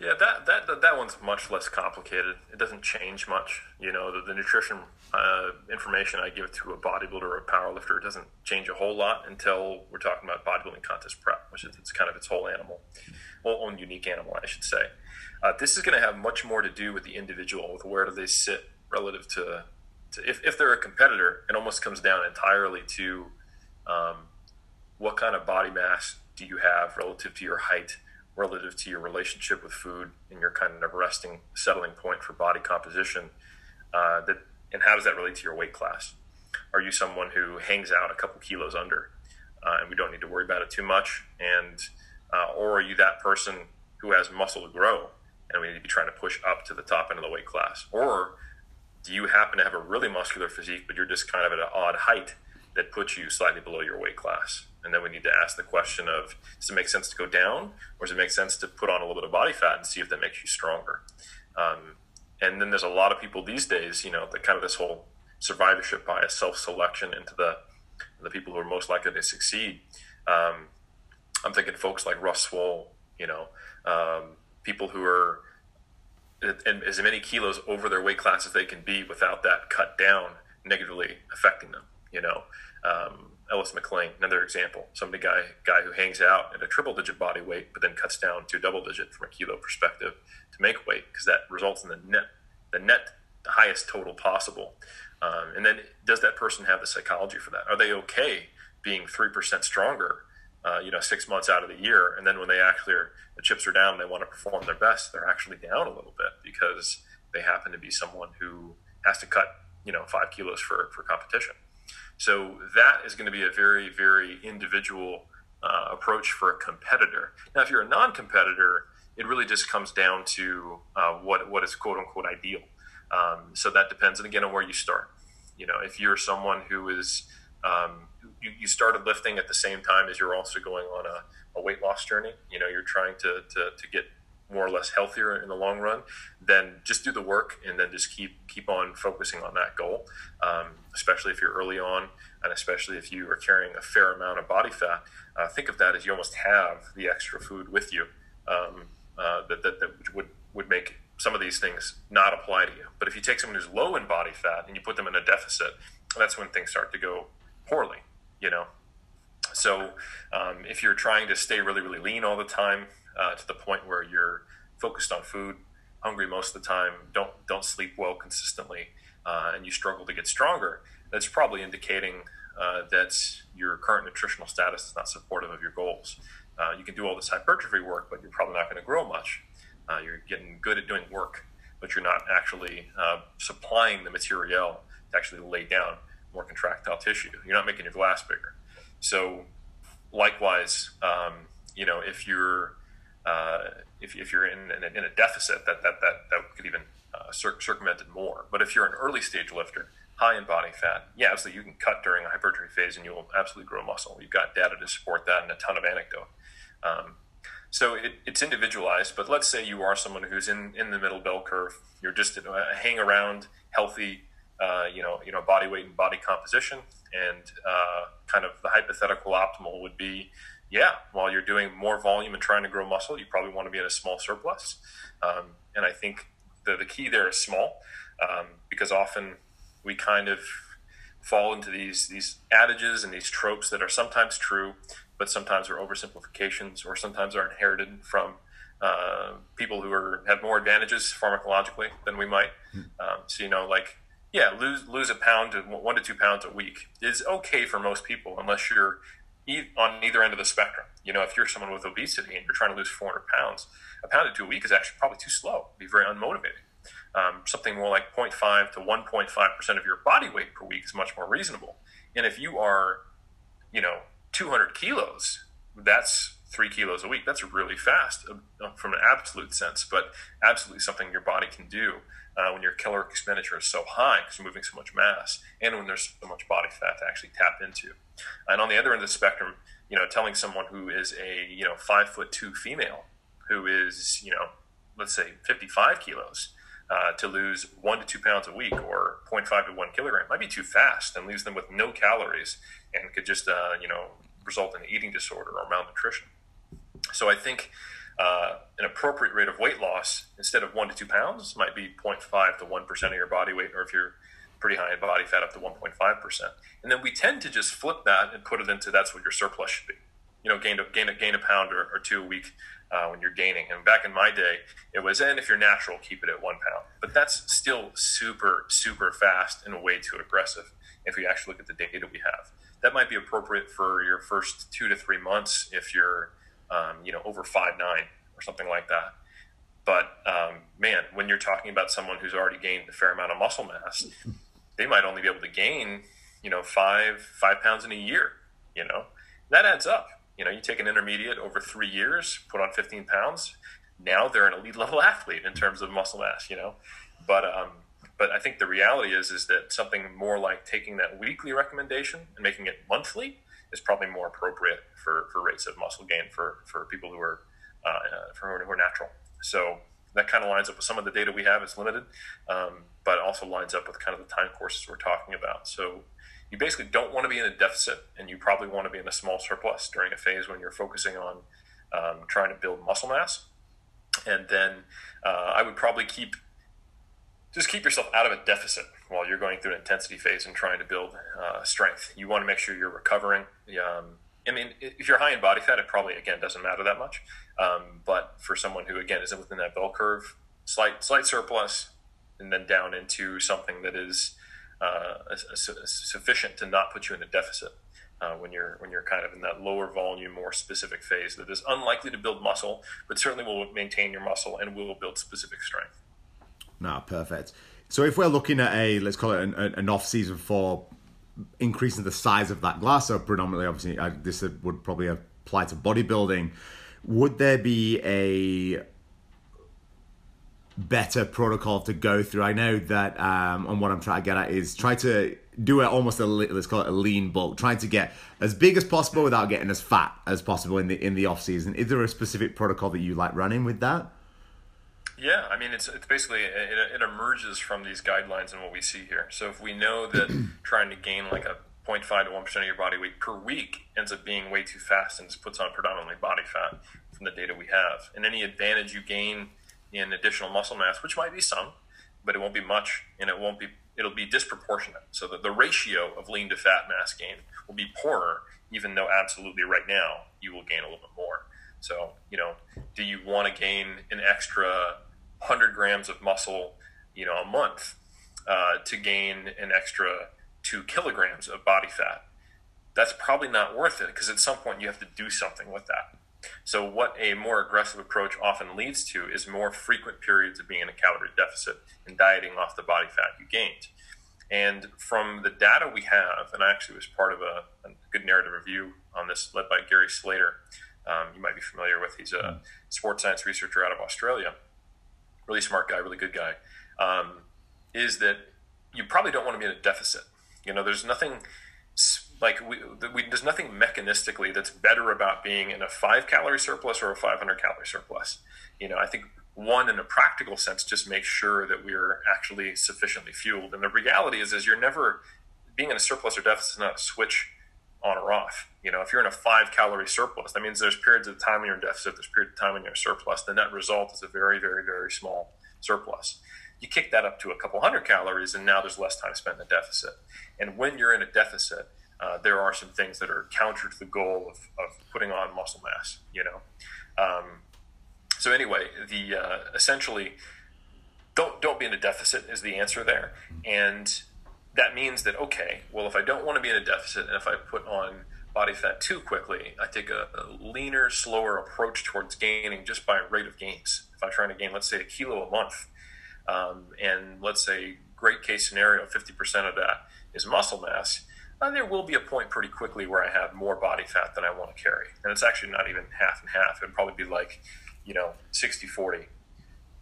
Yeah, that that that, that one's much less complicated. It doesn't change much. You know, the, the nutrition uh, information I give to a bodybuilder or a powerlifter doesn't change a whole lot until we're talking about bodybuilding contest prep, which is it's kind of its whole animal. Well, own unique animal, I should say. Uh, this is going to have much more to do with the individual, with where do they sit relative to, to if, if they're a competitor, it almost comes down entirely to um, what kind of body mass do you have relative to your height, relative to your relationship with food and your kind of resting settling point for body composition, uh, that, and how does that relate to your weight class? Are you someone who hangs out a couple kilos under uh, and we don't need to worry about it too much? And Uh, or are you that person who has muscle to grow and we need to be trying to push up to the top end of the weight class? Or do you happen to have a really muscular physique, but you're just kind of at an odd height that puts you slightly below your weight class? And then we need to ask the question of, does it make sense to go down? Or does it make sense to put on a little bit of body fat and see if that makes you stronger? Um, and then there's a lot of people these days, you know, the kind of this whole survivorship bias, self-selection into the, the people who are most likely to succeed. Um, I'm thinking folks like Russ Swole, you know, um, people who are in as many kilos over their weight class as they can be without that cut down negatively affecting them, you know. Um, Ellis McClain, another example, somebody guy guy who hangs out at a triple digit body weight, but then cuts down to a double digit from a kilo perspective to make weight, because that results in the net, the net the highest total possible. Um, and then does that person have the psychology for that? Are they okay being three percent stronger? Uh, you know, six months out of the year, and then when they actually are, the chips are down and they want to perform their best, they're actually down a little bit because they happen to be someone who has to cut, you know, five kilos for, for competition. So that is going to be a very, very individual uh, approach for a competitor. Now, if you're a non-competitor, it really just comes down to uh, what what is quote unquote ideal. Um, so that depends, and again, on where you start. You know, if you're someone who is um, You, you started lifting at the same time as you're also going on a, a weight loss journey, you know, you're trying to, to, to get more or less healthier in the long run, then just do the work and then just keep keep on focusing on that goal, um, especially if you're early on and especially if you are carrying a fair amount of body fat. Uh, think of that as you almost have the extra food with you um, uh, that, that, that would, would make some of these things not apply to you. But if you take someone who's low in body fat and you put them in a deficit, that's when things start to go poorly. You know, so um, if you're trying to stay really, really lean all the time uh, to the point where you're focused on food, hungry most of the time, don't don't sleep well consistently, uh, and you struggle to get stronger, that's probably indicating uh, that your current nutritional status is not supportive of your goals. Uh, you can do all this hypertrophy work, but you're probably not going to grow much. Uh, you're getting good at doing work, but you're not actually uh, supplying the material to actually lay down more contractile tissue. You're not making your glass bigger. So likewise, um, you know, if you're uh, if, if you're in, in, a, in a deficit, that that that, that could even uh, circ- circumvent it more. But if you're an early stage lifter, high in body fat, yeah, absolutely, you can cut during a hypertrophy phase and you will absolutely grow muscle. You've got data to support that and a ton of anecdote. Um, so it, it's individualized, but let's say you are someone who's in, in the middle bell curve. You're just a hang around, healthy, Uh, you know, you know, body weight and body composition, and uh, kind of the hypothetical optimal would be, yeah, while you're doing more volume and trying to grow muscle, you probably want to be in a small surplus. Um, and I think the the key there is small, um, because often we kind of fall into these these adages and these tropes that are sometimes true, but sometimes are oversimplifications, or sometimes are inherited from uh, people who are have more advantages pharmacologically than we might. Um, so, you know, like, yeah, lose lose a pound to one to two pounds a week is okay for most people, unless you're e- on either end of the spectrum. You know, if you're someone with obesity and you're trying to lose four hundred pounds, a pound to two a week is actually probably too slow. It'd be very unmotivating. Um, something more like zero point five to one point five percent of your body weight per week is much more reasonable. And if you are, you know, two hundred kilos, that's three kilos a week. That's really fast uh, from an absolute sense, but absolutely something your body can do uh, when your caloric expenditure is so high because you're moving so much mass and when there's so much body fat to actually tap into. And on the other end of the spectrum, you know, telling someone who is a, you know, five foot two female who is, you know, let's say fifty-five kilos, Uh, to lose one to two pounds a week or zero point five to one kilogram might be too fast and leaves them with no calories and could just, uh, you know, result in an eating disorder or malnutrition. So I think uh, an appropriate rate of weight loss instead of one to two pounds might be zero point five to one percent of your body weight, or if you're pretty high in body fat, up to one point five percent. And then we tend to just flip that and put it into that's what your surplus should be. You know, gain a, gain a, gain a pound or, or two a week uh, when you're gaining. And back in my day, it was, and if you're natural, keep it at one pound. But that's still super, super fast and way too aggressive if we actually look at the data we have. That might be appropriate for your first two to three months if you're, um, you know, over five nine or something like that. But, um, man, when you're talking about someone who's already gained a fair amount of muscle mass, they might only be able to gain, you know, five five pounds in a year, you know. That adds up. You know, you take an intermediate over three years, put on fifteen pounds. Now they're an elite level athlete in terms of muscle mass, you know. But um, but I think the reality is is that something more like taking that weekly recommendation and making it monthly is probably more appropriate for, for rates of muscle gain for, for people who are uh, for who are natural. So that kind of lines up with some of the data we have. It's limited, um, but also lines up with kind of the time courses we're talking about. So you basically don't want to be in a deficit, and you probably want to be in a small surplus during a phase when you're focusing on um, trying to build muscle mass. And then uh, I would probably keep just keep yourself out of a deficit while you're going through an intensity phase and trying to build uh, strength. You want to make sure you're recovering. Um, I mean, if you're high in body fat, it probably, again, doesn't matter that much. Um, but for someone who, again, isn't within that bell curve, slight slight surplus, and then down into something that is Uh, sufficient to not put you in a deficit uh, when you're when you're kind of in that lower volume, more specific phase that is unlikely to build muscle, but certainly will maintain your muscle and will build specific strength. No, perfect. So if we're looking at a, let's call it an, an off season for increasing the size of that glass, so predominantly, obviously, I, this would probably apply to bodybuilding. Would there be a better protocol to go through? I know that um and what I'm trying to get at is try to do it almost a let's call it a lean bulk, trying to get as big as possible without getting as fat as possible in the in the off season. Is there a specific protocol that you like running with that? Yeah, I mean, it's it's basically it, it emerges from these guidelines and what we see here. So if we know that trying to gain like a zero point five to one percent of your body weight per week ends up being way too fast and just puts on predominantly body fat from the data we have, and any advantage you gain in additional muscle mass, which might be some, but it won't be much, and it won't be, it'll be disproportionate. So that the ratio of lean to fat mass gain will be poorer, even though absolutely right now you will gain a little bit more. So, you know, do you want to gain an extra one hundred grams of muscle, you know, a month uh, to gain an extra two kilograms of body fat? That's probably not worth it, because at some point you have to do something with that. So what a more aggressive approach often leads to is more frequent periods of being in a calorie deficit and dieting off the body fat you gained. And from the data we have, and I actually was part of a, a good narrative review on this led by Gary Slater. Um, you might be familiar with, he's a sports science researcher out of Australia, really smart guy, really good guy, um, is that you probably don't want to be in a deficit. You know, there's nothing Like we, we, there's nothing mechanistically that's better about being in a five calorie surplus or a five hundred calorie surplus. You know, I think one, in a practical sense, just make sure that we're actually sufficiently fueled. And the reality is, is you're never being in a surplus or deficit is not a switch on or off. You know, if you're in a five calorie surplus, that means there's periods of time when you're in deficit, there's periods of time when you're in surplus. The net result is a very, very, very small surplus. You kick that up to a couple hundred calories, and now there's less time spent in the deficit. And when you're in a deficit, uh, there are some things that are counter to the goal of, of putting on muscle mass, you know? Um, so anyway, the uh, essentially, don't don't be in a deficit is the answer there. And that means that, okay, well, if I don't want to be in a deficit and if I put on body fat too quickly, I take a, a leaner, slower approach towards gaining just by rate of gains. If I'm trying to gain, let's say, a kilo a month, um, and let's say, great case scenario, fifty percent of that is muscle mass, uh, there will be a point pretty quickly where I have more body fat than I want to carry. And it's actually not even half and half. It'd probably be like, you know, sixty forty,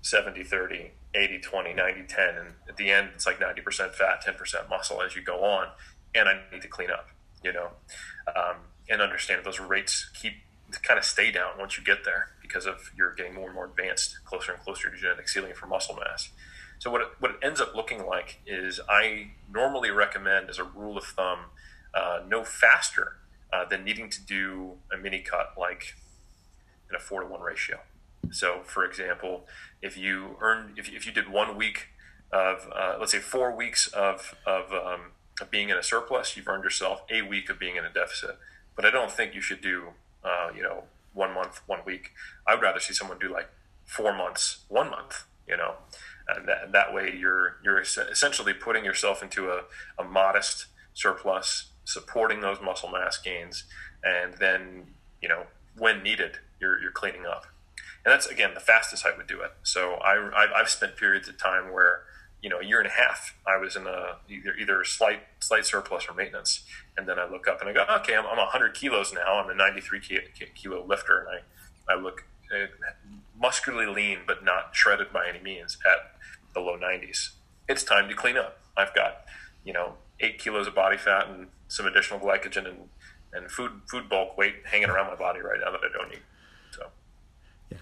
seventy thirty, eighty twenty, ninety ten. And at the end, it's like ninety percent fat, ten percent muscle as you go on. And I need to clean up, you know, um, and understand those rates keep kind of stay down once you get there because of you're getting more and more advanced, closer and closer to genetic ceiling for muscle mass. So what it, what it ends up looking like is I normally recommend as a rule of thumb, uh, no faster uh, than needing to do a mini cut like in a four to one ratio. So for example, if you earned, if you, if you did one week of, uh, let's say four weeks of, of, um, of being in a surplus, you've earned yourself a week of being in a deficit. But I don't think you should do, uh, you know, one month, one week. I would rather see someone do like four months, one month, you know, and that, that way you're, you're essentially putting yourself into a, a modest surplus, supporting those muscle mass gains. And then, you know, when needed, you're, you're cleaning up. And that's, again, the fastest I would do it. So I, I've spent periods of time where, you know, a year and a half, I was in a either either slight slight surplus or maintenance. And then I look up and I go, okay, I'm, I'm one hundred kilos now. I'm a ninety-three kilo lifter. And I, I look uh, muscularly lean, but not shredded by any means at the low nineties. It's time to clean up. I've got, you know, eight kilos of body fat and some additional glycogen and, and food, food bulk weight hanging around my body right now that I don't need.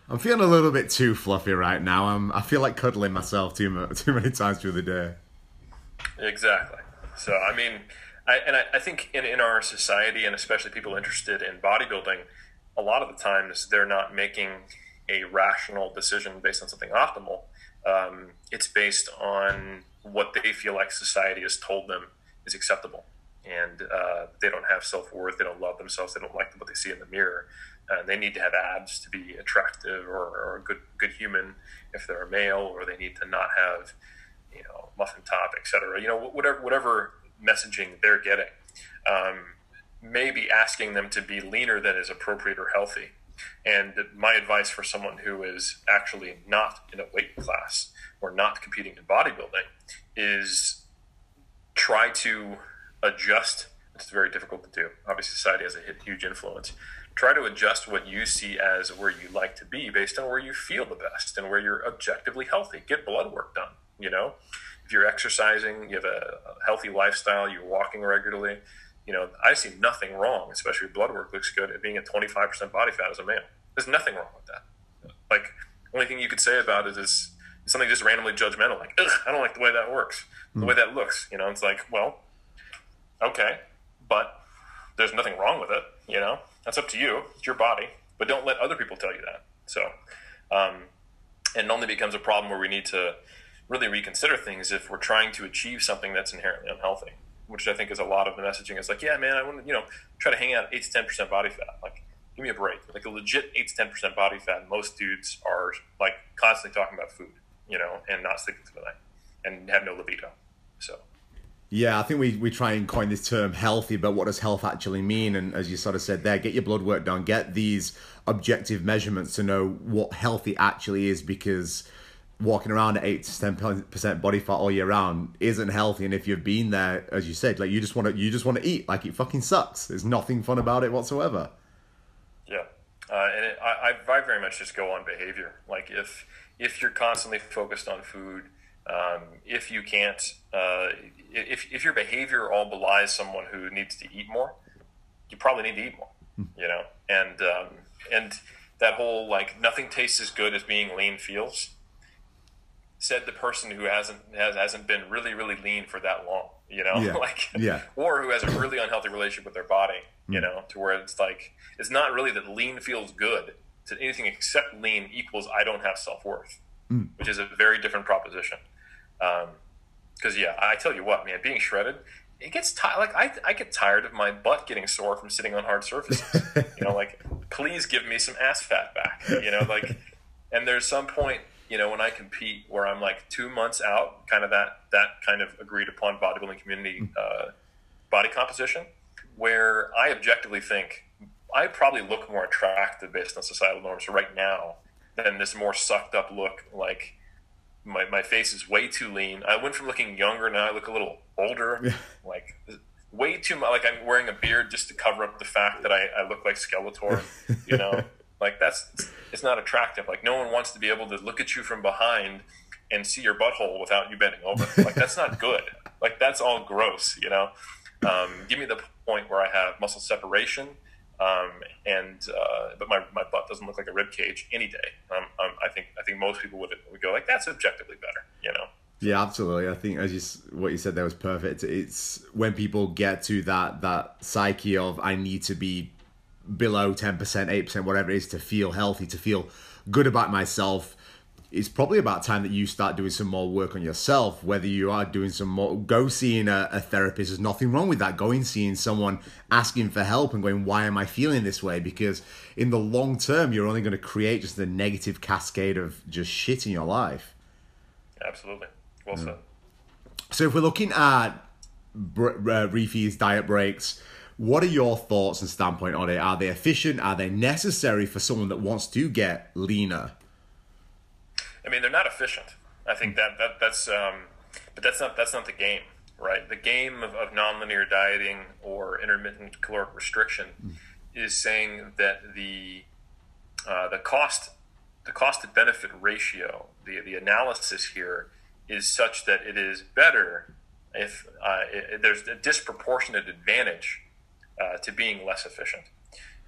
I'm feeling a little bit too fluffy right now. I'm, I feel like cuddling myself too much, too many times through the day. Exactly. So, I mean, I, and I, I think in, in our society, and especially people interested in bodybuilding, a lot of the times they're not making a rational decision based on something optimal. Um, it's based on what they feel like society has told them is acceptable. And uh, they don't have self-worth. They don't love themselves. They don't like what they see in the mirror. Uh, they need to have abs to be attractive or, or a good good human if they're a male, or they need to not have, you know, muffin top, et cetera. You know, whatever whatever messaging they're getting, um, maybe asking them to be leaner than is appropriate or healthy. And my advice for someone who is actually not in a weight class or not competing in bodybuilding is try to adjust. It's very difficult to do. Obviously, society has a huge influence. Try to adjust what you see as where you like to be based on where you feel the best and where you're objectively healthy. Get blood work done. You know, if you're exercising, you have a healthy lifestyle, you're walking regularly, you know, I see nothing wrong, especially if blood work looks good, at being at twenty-five percent body fat as a male. There's nothing wrong with that. Like, the only thing you could say about it is something just randomly judgmental. Like, ugh, I don't like the way that works, the way that looks, you know, it's like, well, okay, but there's nothing wrong with it. You know, that's up to you. It's your body, but don't let other people tell you that. So, um, and it only becomes a problem where we need to really reconsider things if we're trying to achieve something that's inherently unhealthy, which I think is a lot of the messaging. It's like, yeah, man, I want to, you know, try to hang out eight to ten percent body fat. Like, give me a break. Like a legit eight to ten percent body fat. Most dudes are like constantly talking about food, you know, and not sleeping through the night and have no libido. So. Yeah, I think we, we try and coin this term healthy, but what does health actually mean? And as you sort of said there, get your blood work done, get these objective measurements to know what healthy actually is, because walking around at eight to ten percent body fat all year round isn't healthy. And if you've been there, as you said, like you just want to you just want to eat, like it fucking sucks. There's nothing fun about it whatsoever. Yeah, uh, and it, I, I very much just go on behavior. Like if, if you're constantly focused on food, um, if you can't... Uh, If, if your behavior all belies someone who needs to eat more, you probably need to eat more, you know? And, um, and that whole, like, nothing tastes as good as being lean feels, said the person who hasn't, has, hasn't been really, really lean for that long, you know, yeah. like, yeah. or who has a really unhealthy relationship with their body, you know, to where it's like, it's not really that lean feels good. It's that anything except lean equals I don't have self-worth. mm. which is a very different proposition. Um, because yeah, I tell you what, man, being shredded, it gets tired. Like I, I get tired of my butt getting sore from sitting on hard surfaces. You know, like, please give me some ass fat back. You know, like, and there's some point, you know, when I compete where I'm like two months out, kind of that that kind of agreed upon bodybuilding community uh, body composition, where I objectively think I probably look more attractive based on societal norms right now than this more sucked up look. Like, my my face is way too lean. I went from looking younger, now I look a little older. Yeah. Like, way too much. Like, I'm wearing a beard just to cover up the fact that I, I look like Skeletor, you know? Like, that's, it's not attractive. Like, no one wants to be able to look at you from behind and see your butthole without you bending over. Like, that's not good. Like, that's all gross, you know? Um, give me the point where I have muscle separation, um, and uh, but my, my butt doesn't look like a rib cage any day. Um, um, I think I think most people would would go like, that's objectively better, you know? Yeah, absolutely. I think as you, what you said there was perfect. It's when people get to that that psyche of, I need to be below ten percent, eight percent, whatever it is, to feel healthy, to feel good about myself. It's probably about time that you start doing some more work on yourself, whether you are doing some more, go seeing a, a therapist. There's nothing wrong with that. Going, seeing someone, asking for help and going, why am I feeling this way? Because in the long term, you're only going to create just the negative cascade of just shit in your life. Absolutely. Well said. So if we're looking at refeeds, diet breaks, what are your thoughts and standpoint on it? Are they efficient? Are they necessary for someone that wants to get leaner? I mean, they're not efficient. I think that, that that's, um, but that's not that's not the game, right? The game of, of nonlinear dieting or intermittent caloric restriction mm. is saying that the uh, the cost the cost to benefit ratio, the the analysis here is such that it is better if uh, it, there's a disproportionate advantage Uh, to being less efficient.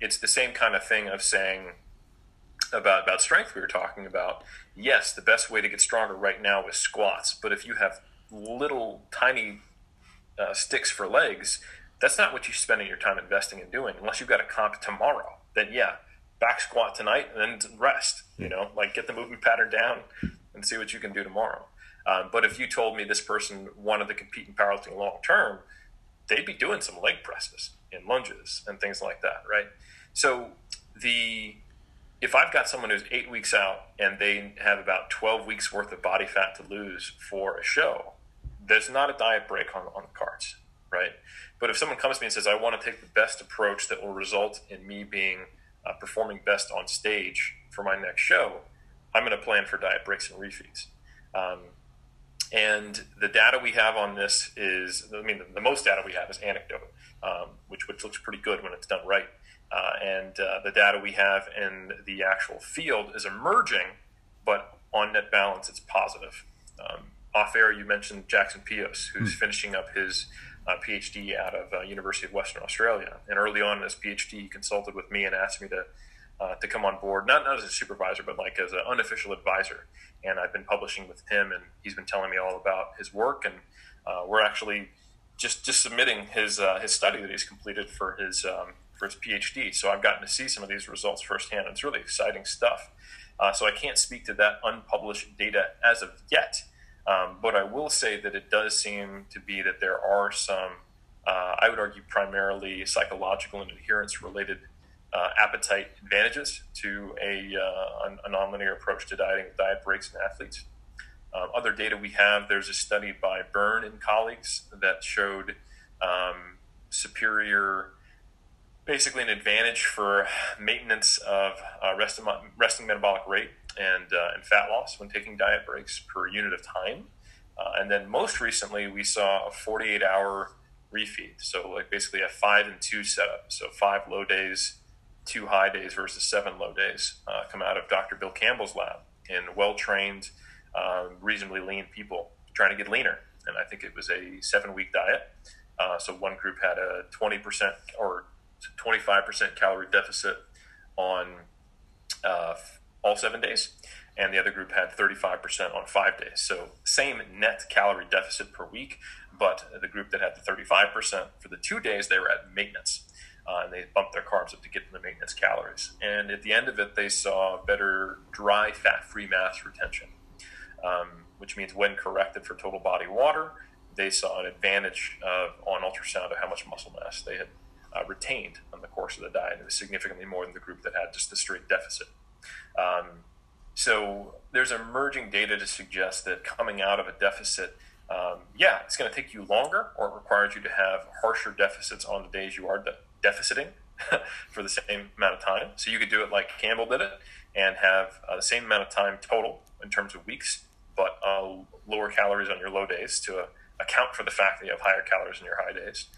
It's the same kind of thing of saying about about strength we were talking about. Yes, the best way to get stronger right now is squats, but if you have little tiny uh, sticks for legs, that's not what you're spending your time investing in doing, unless you've got a comp tomorrow. Then yeah, back squat tonight and then rest, you know, like get the movement pattern down and see what you can do tomorrow. Um, but if you told me this person wanted to compete in powerlifting long term, they'd be doing some leg presses and lunges and things like that, right? So the if I've got someone who's eight weeks out and they have about twelve weeks worth of body fat to lose for a show, there's not a diet break on, on the cards, right? But if someone comes to me and says, I want to take the best approach that will result in me being uh, performing best on stage for my next show, I'm going to plan for diet breaks and refeeds. Um, and the data we have on this is, I mean, the, the most data we have is anecdote. Um, which, which looks pretty good when it's done right. Uh, and uh, the data we have in the actual field is emerging, but on net balance, it's positive. Um, off air, you mentioned Jackson Pios, who's mm-hmm. finishing up his uh, PhD out of uh, University of Western Australia. And early on in his PhD, he consulted with me and asked me to uh, to come on board, not, not as a supervisor, but like as an unofficial advisor. And I've been publishing with him, and he's been telling me all about his work. And uh, we're actually... Just, just submitting his uh, his study that he's completed for his um, for his PhD. So I've gotten to see some of these results firsthand. It's really exciting stuff. Uh, so I can't speak to that unpublished data as of yet, um, but I will say that it does seem to be that there are some, uh, I would argue, primarily psychological and adherence-related uh, appetite advantages to a, uh, a nonlinear approach to dieting, diet breaks in athletes. Um, other data we have, there's a study by Byrne and colleagues that showed um, superior, basically an advantage for maintenance of uh, rest, resting metabolic rate and, uh, and fat loss when taking diet breaks per unit of time. Uh, and then most recently, we saw a forty-eight hour refeed. So like basically a five and two setup. So five low days, two high days versus seven low days uh, come out of Doctor Bill Campbell's lab in well-trained Um, reasonably lean people trying to get leaner. And I think it was a seven week diet. Uh, so one group had a twenty percent or twenty-five percent calorie deficit on uh, all seven days. And the other group had thirty-five percent on five days. So same net calorie deficit per week, but the group that had the thirty-five percent for the two days, they were at maintenance. Uh, and they bumped their carbs up to get to the maintenance calories. And at the end of it, they saw better dry fat-free mass retention. which means when corrected for total body water, they saw an advantage uh, on ultrasound of how much muscle mass they had uh, retained on the course of the diet. It was significantly more than the group that had just the straight deficit. Um, so there's emerging data to suggest that coming out of a deficit, um, yeah, it's going to take you longer, or it requires you to have harsher deficits on the days you are de- deficiting for the same amount of time. So you could do it like Campbell did it and have uh, the same amount of time total in terms of weeks, but uh, lower calories on your low days to uh, account for the fact that you have higher calories in your high days.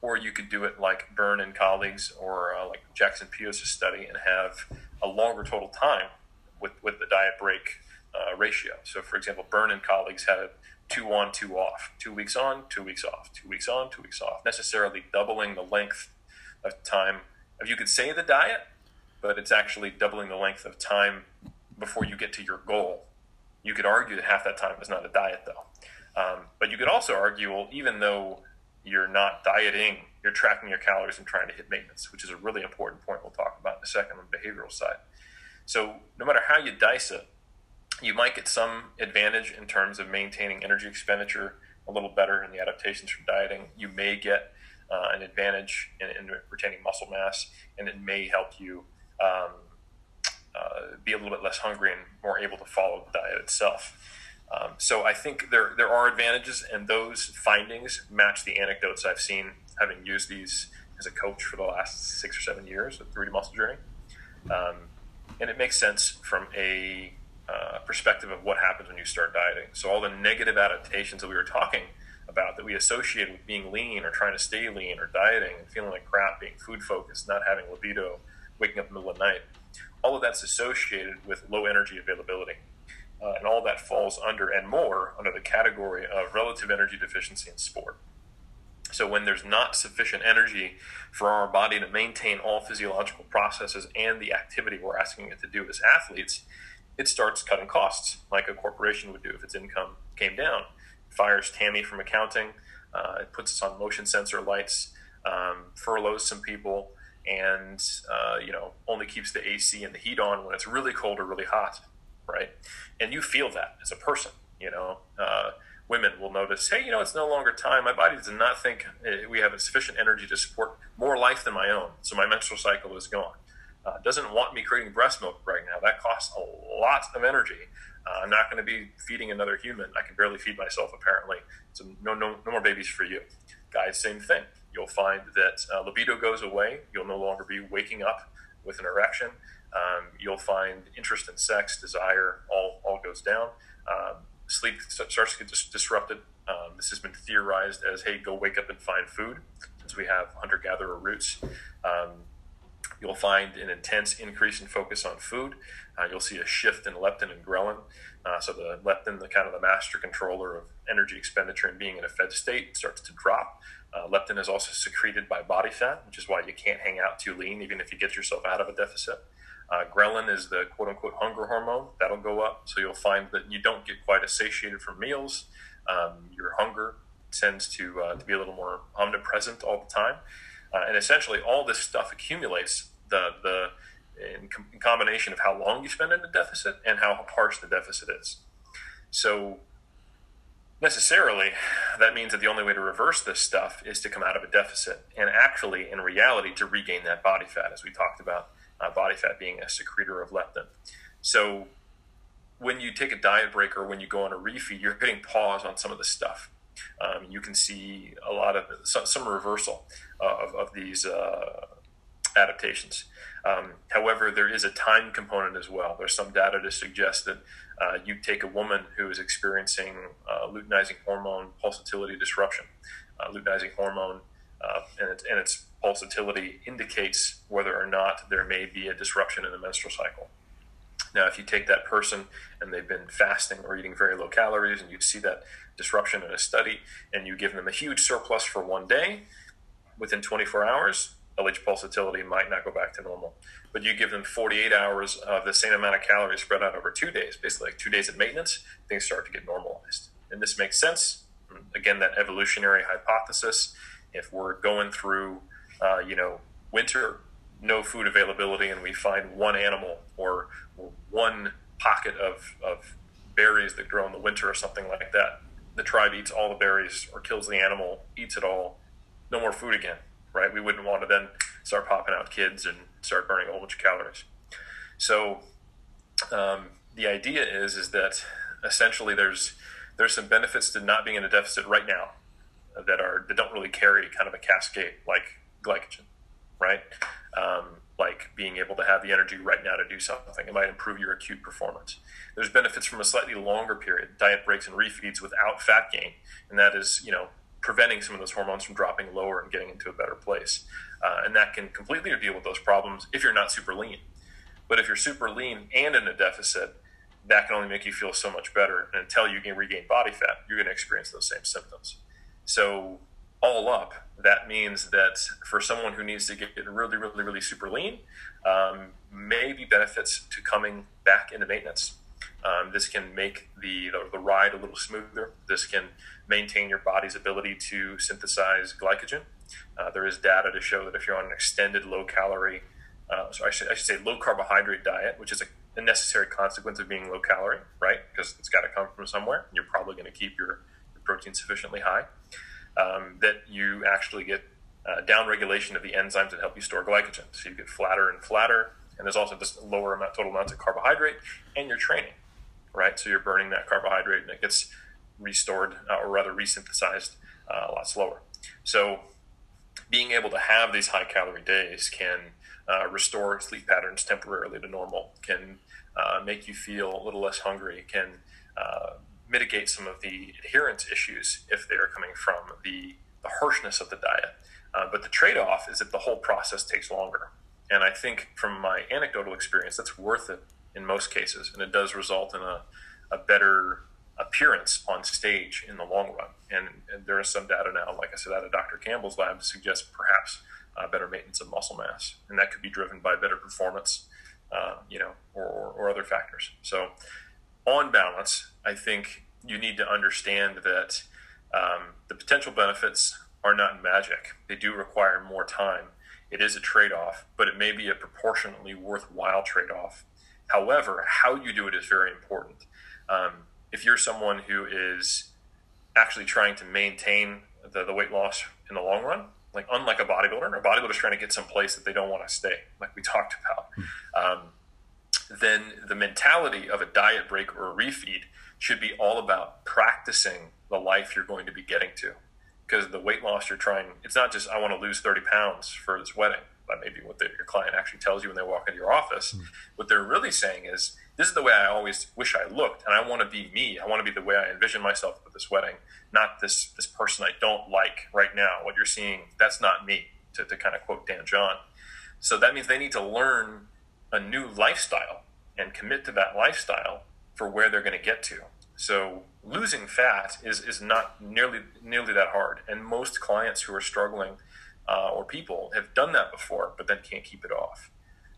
Or you could do it like Byrne and colleagues, or uh, like Jackson Pios' study, and have a longer total time with, with the diet break uh, ratio. So for example, Byrne and colleagues had a two on, two off, two weeks on, two weeks off, two weeks on, two weeks off, necessarily doubling the length of time. You could say the diet, but it's actually doubling the length of time before you get to your goal. You could argue that half that time is not a diet, though. Um, but you could also argue, well, even though you're not dieting, you're tracking your calories and trying to hit maintenance, which is a really important point we'll talk about in a second on the behavioral side. So no matter how you dice it, you might get some advantage in terms of maintaining energy expenditure a little better in the adaptations from dieting. You may get uh, an advantage in, in retaining muscle mass, and it may help you um, uh, be a little bit less hungry and more able to follow the diet itself. Um, so I think there there are advantages, and those findings match the anecdotes I've seen, having used these as a coach for the last six or seven years of three D Muscle Journey. Um, and it makes sense from a uh, perspective of what happens when you start dieting. So all the negative adaptations that we were talking about that we associate with being lean or trying to stay lean or dieting and feeling like crap, being food focused, not having libido, waking up in the middle of the night, all of that's associated with low energy availability. Uh, and all that falls under and more under the category of relative energy deficiency in sport. So when there's not sufficient energy for our body to maintain all physiological processes and the activity we're asking it to do as athletes, it starts cutting costs like a corporation would do if its income came down. It fires Tammy from accounting. Uh, it puts us on motion sensor lights, um, furloughs some people, and uh, you know, only keeps the A C and the heat on when it's really cold or really hot. Right? And you feel that as a person, you know, uh, women will notice, hey, you know, it's no longer time. My body does not think we have sufficient energy to support more life than my own. So my menstrual cycle is gone. Uh, doesn't want me creating breast milk right now. That costs a lot of energy. Uh, I'm not going to be feeding another human. I can barely feed myself, apparently. So no, no, no more babies for you. Guys, same thing. You'll find that uh, libido goes away. You'll no longer be waking up with an erection. Um, you'll find interest in sex, desire, all all goes down. Um, sleep starts to get dis- disrupted. Um, this has been theorized as, hey, go wake up and find food, since we have hunter-gatherer roots. Um, you'll find an intense increase in focus on food. Uh, you'll see a shift in leptin and ghrelin. Uh, so the leptin, the kind of the master controller of energy expenditure and being in a fed state, starts to drop. Uh, leptin is also secreted by body fat, which is why you can't hang out too lean, even if you get yourself out of a deficit. Uh, ghrelin is the quote-unquote hunger hormone. That'll go up. So you'll find that you don't get quite as satiated from meals. Um, your hunger tends to uh, to be a little more omnipresent all the time. Uh, and essentially, all this stuff accumulates the the in, com- in combination of how long you spend in the deficit and how harsh the deficit is. So necessarily, that means that the only way to reverse this stuff is to come out of a deficit and actually, in reality, to regain that body fat, as we talked about. Uh, body fat being a secretor of leptin. So when you take a diet break or when you go on a refeed, you're hitting pause on some of this stuff. Um, you can see a lot of some, some reversal uh, of, of these uh, adaptations. Um, however, there is a time component as well. There's some data to suggest that uh, you take a woman who is experiencing uh, luteinizing hormone pulsatility disruption. Uh, luteinizing hormone uh, and, it, and it's pulsatility indicates whether or not there may be a disruption in the menstrual cycle. Now, if you take that person and they've been fasting or eating very low calories and you see that disruption in a study and you give them a huge surplus for one day, within twenty-four hours, L H pulsatility might not go back to normal. But you give them forty-eight hours of the same amount of calories spread out over two days, basically like two days of maintenance, things start to get normalized. And this makes sense. Again, that evolutionary hypothesis, if we're going through Uh, you know, winter, no food availability, and we find one animal or one pocket of, of berries that grow in the winter or something like that. The tribe eats all the berries or kills the animal, eats it all, no more food again, right? We wouldn't want to then start popping out kids and start burning a whole bunch of calories. So um, the idea is is that essentially there's there's some benefits to not being in a deficit right now that are that don't really carry kind of a cascade like glycogen, right? Um, like being able to have the energy right now to do something. It might improve your acute performance. There's benefits from a slightly longer period, diet breaks and refeeds without fat gain, and that is, you know, preventing some of those hormones from dropping lower and getting into a better place. Uh, and that can completely deal with those problems if you're not super lean. But if you're super lean and in a deficit, that can only make you feel so much better. And until you can regain body fat, you're going to experience those same symptoms. So all up, that means that for someone who needs to get really, really, really super lean, um, maybe benefits to coming back into maintenance. Um, this can make the, the the ride a little smoother. This can maintain your body's ability to synthesize glycogen. Uh, there is data to show that if you're on an extended low-calorie, uh, so I should, I should say low-carbohydrate diet, which is a, a necessary consequence of being low-calorie, right? Because it's got to come from somewhere, and you're probably going to keep your, your protein sufficiently high, um, that you actually get uh, down-regulation of the enzymes that help you store glycogen. So you get flatter and flatter, and there's also just lower amount, total amounts of carbohydrate, and you're training. Right, so you're burning that carbohydrate and it gets restored uh, or rather resynthesized uh, a lot slower. So being able to have these high calorie days can uh, restore sleep patterns temporarily to normal, can uh, make you feel a little less hungry, can uh, mitigate some of the adherence issues if they are coming from the, the harshness of the diet. Uh, but the trade-off is that the whole process takes longer. And I think from my anecdotal experience, that's worth it in most cases, and it does result in a, a better appearance on stage in the long run. And, and there is some data now, like I said, out of Doctor Campbell's lab to suggest perhaps uh, better maintenance of muscle mass. And that could be driven by better performance, uh, you know, or, or, or other factors. So on balance, I think you need to understand that um, the potential benefits are not magic. They do require more time. It is a trade-off, but it may be a proportionately worthwhile trade-off. However, how you do it is very important. Um, if you're someone who is actually trying to maintain the, the weight loss in the long run, like unlike a bodybuilder, a bodybuilder's trying to get someplace that they don't want to stay, like we talked about, um, then the mentality of a diet break or a refeed should be all about practicing the life you're going to be getting to. Because the weight loss you're trying, it's not just I want to lose thirty pounds for this wedding. That may be what the, your client actually tells you when they walk into your office. Mm. What they're really saying is, this is the way I always wish I looked, and I want to be me. I want to be the way I envision myself at this wedding, not this this person I don't like right now. What you're seeing, that's not me, to, to kind of quote Dan John. So that means they need to learn a new lifestyle and commit to that lifestyle for where they're going to get to. So losing fat is is not nearly nearly that hard, and most clients who are struggling Uh, or people have done that before, but then can't keep it off.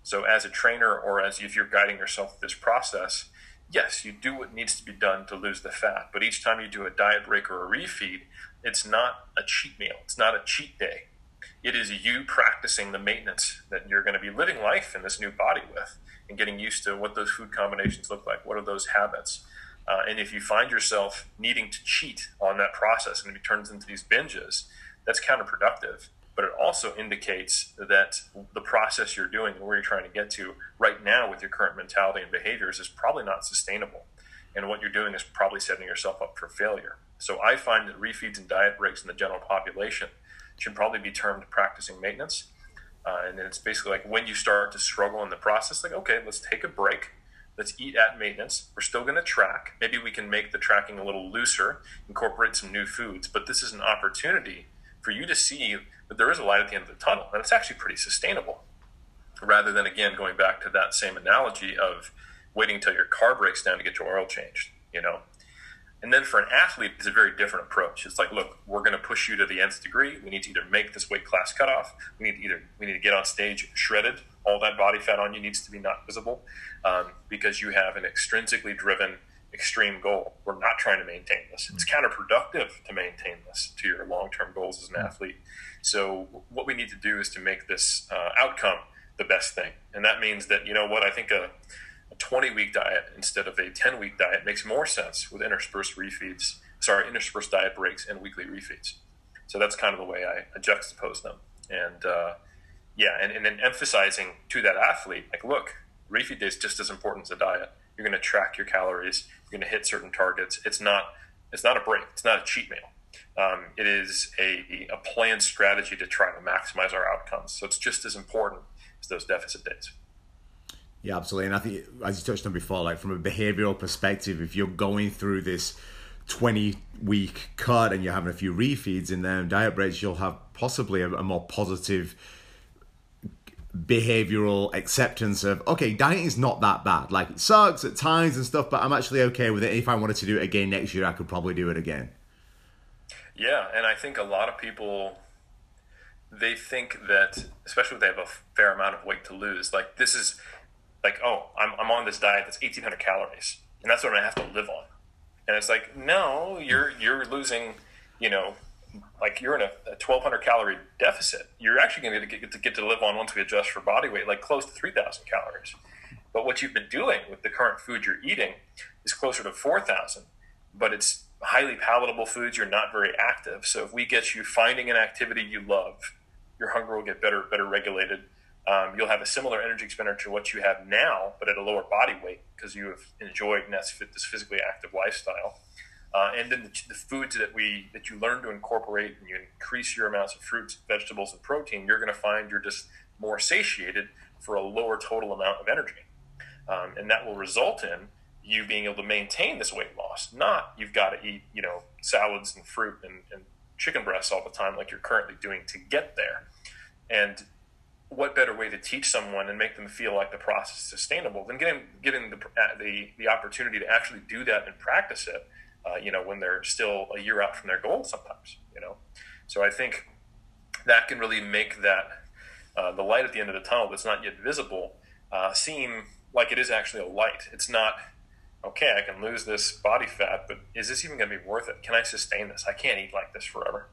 So as a trainer, or as if you're guiding yourself through this process, yes, you do what needs to be done to lose the fat. But each time you do a diet break or a refeed, it's not a cheat meal. It's not a cheat day. It is you practicing the maintenance that you're going to be living life in this new body with, and getting used to what those food combinations look like. What are those habits? Uh, and if you find yourself needing to cheat on that process and it turns into these binges, that's counterproductive. But it also indicates that the process you're doing, where you're trying to get to right now with your current mentality and behaviors, is probably not sustainable. And what you're doing is probably setting yourself up for failure. So I find that refeeds and diet breaks in the general population should probably be termed practicing maintenance. Uh, and then it's basically like when you start to struggle in the process, like, okay, let's take a break. Let's eat at maintenance. We're still going to track. Maybe we can make the tracking a little looser, incorporate some new foods. But this is an opportunity for you to see that there is a light at the end of the tunnel, and it's actually pretty sustainable, rather than, again, going back to that same analogy of waiting until your car breaks down to get your oil changed, you know? And then for an athlete, it's a very different approach. It's like, look, we're going to push you to the nth degree. We need to either make this weight class cutoff. We need to either, we need to get on stage shredded. All that body fat on you needs to be not visible, um, because you have an extrinsically driven extreme goal. We're not trying to maintain this. It's counterproductive to maintain this to your long-term goals as an athlete. So what we need to do is to make this uh, outcome the best thing. And that means that, you know what, I think a, a twenty-week diet instead of a ten-week diet makes more sense with interspersed refeeds, sorry, interspersed diet breaks and weekly refeeds. So that's kind of the way I, I juxtapose them. And uh, yeah, and, and then emphasizing to that athlete, like, look, refeed day is just as important as a diet. You're going to track your calories. You're going to hit certain targets. It's not, it's not a break. It's not a cheat meal. Um, it is a, a planned strategy to try to maximize our outcomes. So it's just as important as those deficit days. Yeah, absolutely. And I think, as you touched on before, like from a behavioral perspective, if you're going through this twenty-week cut and you're having a few refeeds in there and diet breaks, you'll have possibly a, a more positive behavioral acceptance of, okay, dieting is not that bad. Like, it sucks at times and stuff, but I'm actually okay with it. If I wanted to do it again next year, I could probably do it again. Yeah, and I think a lot of people, they think that, especially if they have a fair amount of weight to lose, like, this is like, oh, I'm I'm on this diet that's eighteen hundred calories, and that's what I'm gonna have to live on. And it's like, no, you're you're losing, you know, like you're in a, a twelve hundred calorie deficit. You're actually gonna get to get to live on, once we adjust for body weight, like close to three thousand calories. But what you've been doing with the current food you're eating is closer to four thousand, but it's highly palatable foods. You're not very active. So if we get you finding an activity you love, your hunger will get better, better regulated. Um, you'll have a similar energy expenditure to what you have now, but at a lower body weight because you have enjoyed and that's fit this physically active lifestyle. Uh, and then the, the foods that we, that you learn to incorporate and you increase your amounts of fruits, vegetables, and protein, you're going to find you're just more satiated for a lower total amount of energy. Um, and that will result in you being able to maintain this weight loss, not you've got to eat, you know, salads and fruit and, and chicken breasts all the time like you're currently doing to get there. And what better way to teach someone and make them feel like the process is sustainable than getting, giving the, the the opportunity to actually do that and practice it, uh, you know, when they're still a year out from their goal sometimes, you know. So I think that can really make that, uh, the light at the end of the tunnel that's not yet visible uh, seem like it is actually a light. It's not, okay, I can lose this body fat, but is this even going to be worth it? Can I sustain this? I can't eat like this forever.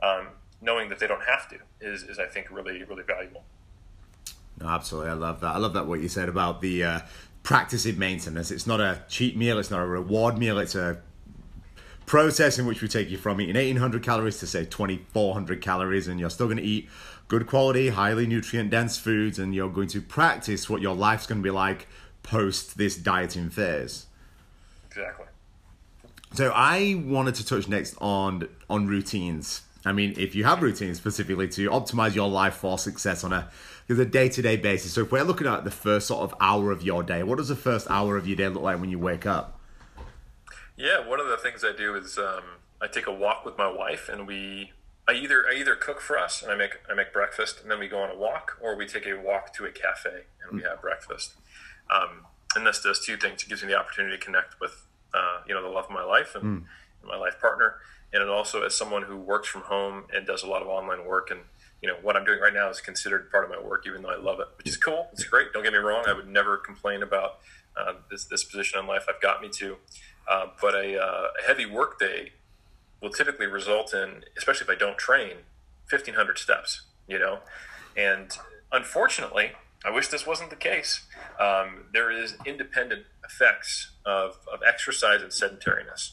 Um, knowing that they don't have to is, is I think, really, really valuable. No, absolutely. I love that. I love that what you said about the uh, practice in maintenance. It's not a cheat meal. It's not a reward meal. It's a process in which we take you from eating eighteen hundred calories to, say, twenty-four hundred calories, and you're still going to eat good quality, highly nutrient-dense foods, and you're going to practice what your life's going to be like post this dieting phase. Exactly. So I wanted to touch next on on routines. I mean, if you have routines specifically to optimize your life for success on a, a day-to-day basis. So if we're looking at the first sort of hour of your day, what does the first hour of your day look like when you wake up? Yeah, one of the things I do is um, I take a walk with my wife, and we I either I either cook for us and I make I make breakfast, and then we go on a walk, or we take a walk to a cafe and we have breakfast. Um, and this does two things. It gives me the opportunity to connect with, uh, you know, the love of my life and, mm. and my life partner. And it also, as someone who works from home and does a lot of online work, and, you know, what I'm doing right now is considered part of my work, even though I love it, which is cool. It's great. Don't get me wrong. I would never complain about uh, this, this position in life I've got me to. Uh, but a, uh, a heavy work day will typically result in, especially if I don't train, fifteen hundred steps, you know. And unfortunately, I wish this wasn't the case. Um, there is independent effects of, of exercise and sedentariness.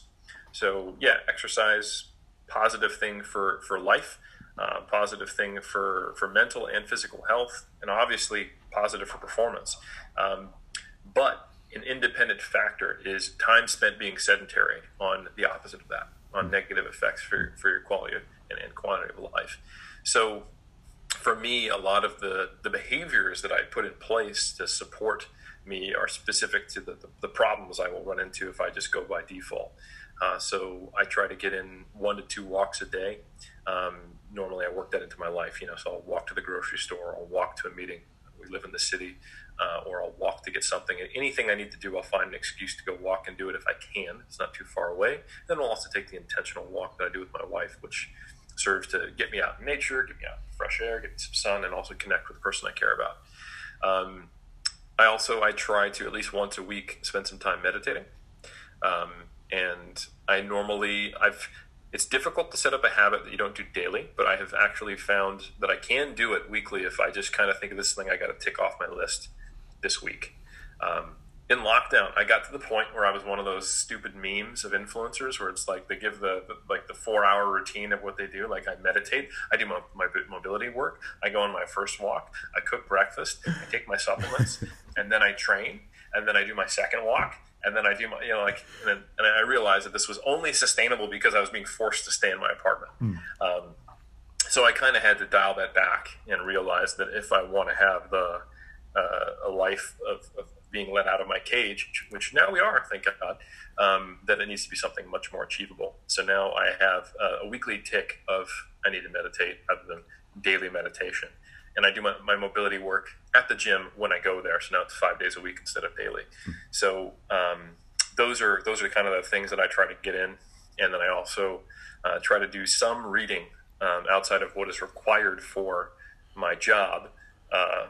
So yeah, exercise, positive thing for, for life, uh, positive thing for, for mental and physical health, and obviously positive for performance. Um, but an independent factor is time spent being sedentary on the opposite of that, on negative effects for, for your quality and, and quantity of life. So for me, a lot of the, the behaviors that I put in place to support me are specific to the, the, the problems I will run into if I just go by default. Uh, so I try to get in one to two walks a day. Um, normally I work that into my life, you know, so I'll walk to the grocery store, I'll walk to a meeting. We live in the city, uh, or I'll walk to get something. Anything I need to do, I'll find an excuse to go walk and do it if I can. It's not too far away. Then I'll also take the intentional walk that I do with my wife, which serves to get me out in nature, get me out in fresh air, get me some sun, and also connect with the person I care about. Um, I also, I try to at least once a week spend some time meditating. Um, and I normally, I've, it's difficult to set up a habit that you don't do daily, but I have actually found that I can do it weekly if I just kind of think of this thing I got to tick off my list this week. Um, in lockdown, I got to the point where I was one of those stupid memes of influencers where it's like they give the, the like the four hour routine of what they do. Like I meditate, I do my, my mobility work, I go on my first walk, I cook breakfast, I take my supplements, and then I train, and then I do my second walk, and then I do my, you know, like, and, then, and I realized that this was only sustainable because I was being forced to stay in my apartment. Mm. Um, so I kind of had to dial that back and realize that if I want to have the uh, a life of, of being let out of my cage, which now we are, thank God, um, that it needs to be something much more achievable. So now I have a, a weekly tick of I need to meditate rather than daily meditation. And I do my, my mobility work at the gym when I go there. So now it's five days a week instead of daily. So um, those are those are kind of the things that I try to get in. And then I also uh, try to do some reading um, outside of what is required for my job. Uh,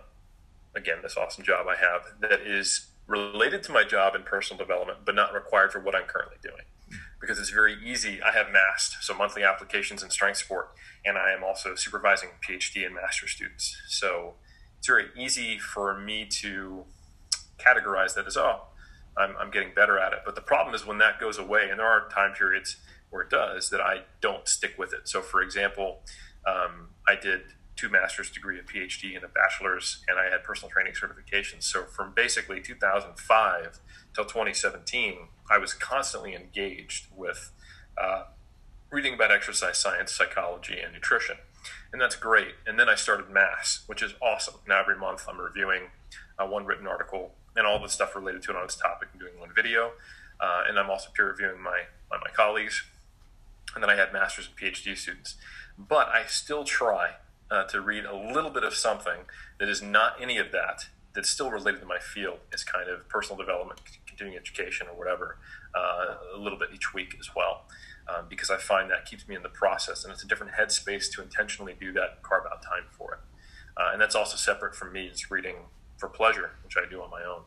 again, this awesome job I have that is related to my job and personal development, but not required for what I'm currently doing. Because it's very easy. I have MAST, so monthly applications in strength sport, and I am also supervising PhD and master's students. So it's very easy for me to categorize that as, oh, I'm, I'm getting better at it. But the problem is when that goes away, and there are time periods where it does, that I don't stick with it. So for example, um, I did two master's degree, a PhD and a bachelor's, and I had personal training certifications. So from basically two thousand five till twenty seventeen, I was constantly engaged with uh, reading about exercise science, psychology, and nutrition. And that's great. And then I started MASS, which is awesome. Now every month I'm reviewing uh, one written article and all the stuff related to it on its topic and doing one video. Uh, and I'm also peer reviewing my, my, my colleagues. And then I had master's and PhD students. But I still try Uh, to read a little bit of something that is not any of that, that's still related to my field as kind of personal development, continuing education or whatever, uh, a little bit each week as well, um, because I find that keeps me in the process, and it's a different headspace to intentionally do that and carve out time for it. Uh, and that's also separate from me is reading for pleasure, which I do on my own.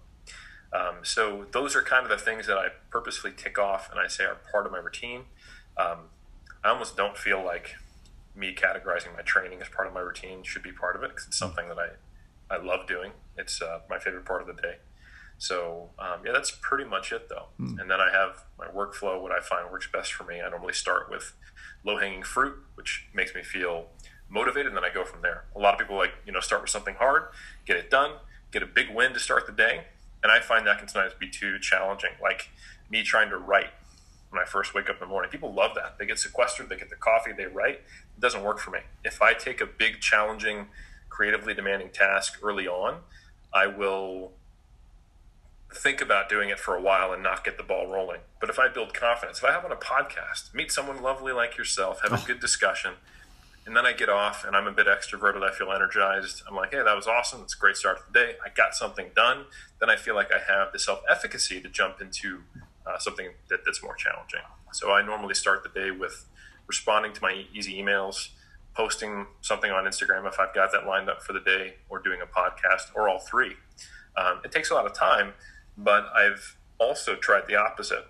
Um, so those are kind of the things that I purposefully tick off and I say are part of my routine. Um, I almost don't feel like me categorizing my training as part of my routine should be part of it, because it's something that I, I love doing. It's uh, my favorite part of the day. So um, yeah, that's pretty much it though. Mm. And then I have my workflow, what I find works best for me. I normally start with low hanging fruit, which makes me feel motivated, and then I go from there. A lot of people like, you know, start with something hard, get it done, get a big win to start the day. And I find that can sometimes be too challenging. Like me trying to write when I first wake up in the morning, people love that. They get sequestered, they get their coffee, they write. It doesn't work for me. If I take a big, challenging, creatively demanding task early on, I will think about doing it for a while and not get the ball rolling. But if I build confidence, if I have on a podcast, meet someone lovely like yourself, have a good discussion, and then I get off and I'm a bit extroverted, I feel energized. I'm like, hey, that was awesome. It's a great start to the day. I got something done. Then I feel like I have the self-efficacy to jump into Uh, something that, that's more challenging. So I normally start the day with responding to my easy emails, posting something on Instagram if I've got that lined up for the day, or doing a podcast, or all three. Um, it takes a lot of time, but I've also tried the opposite,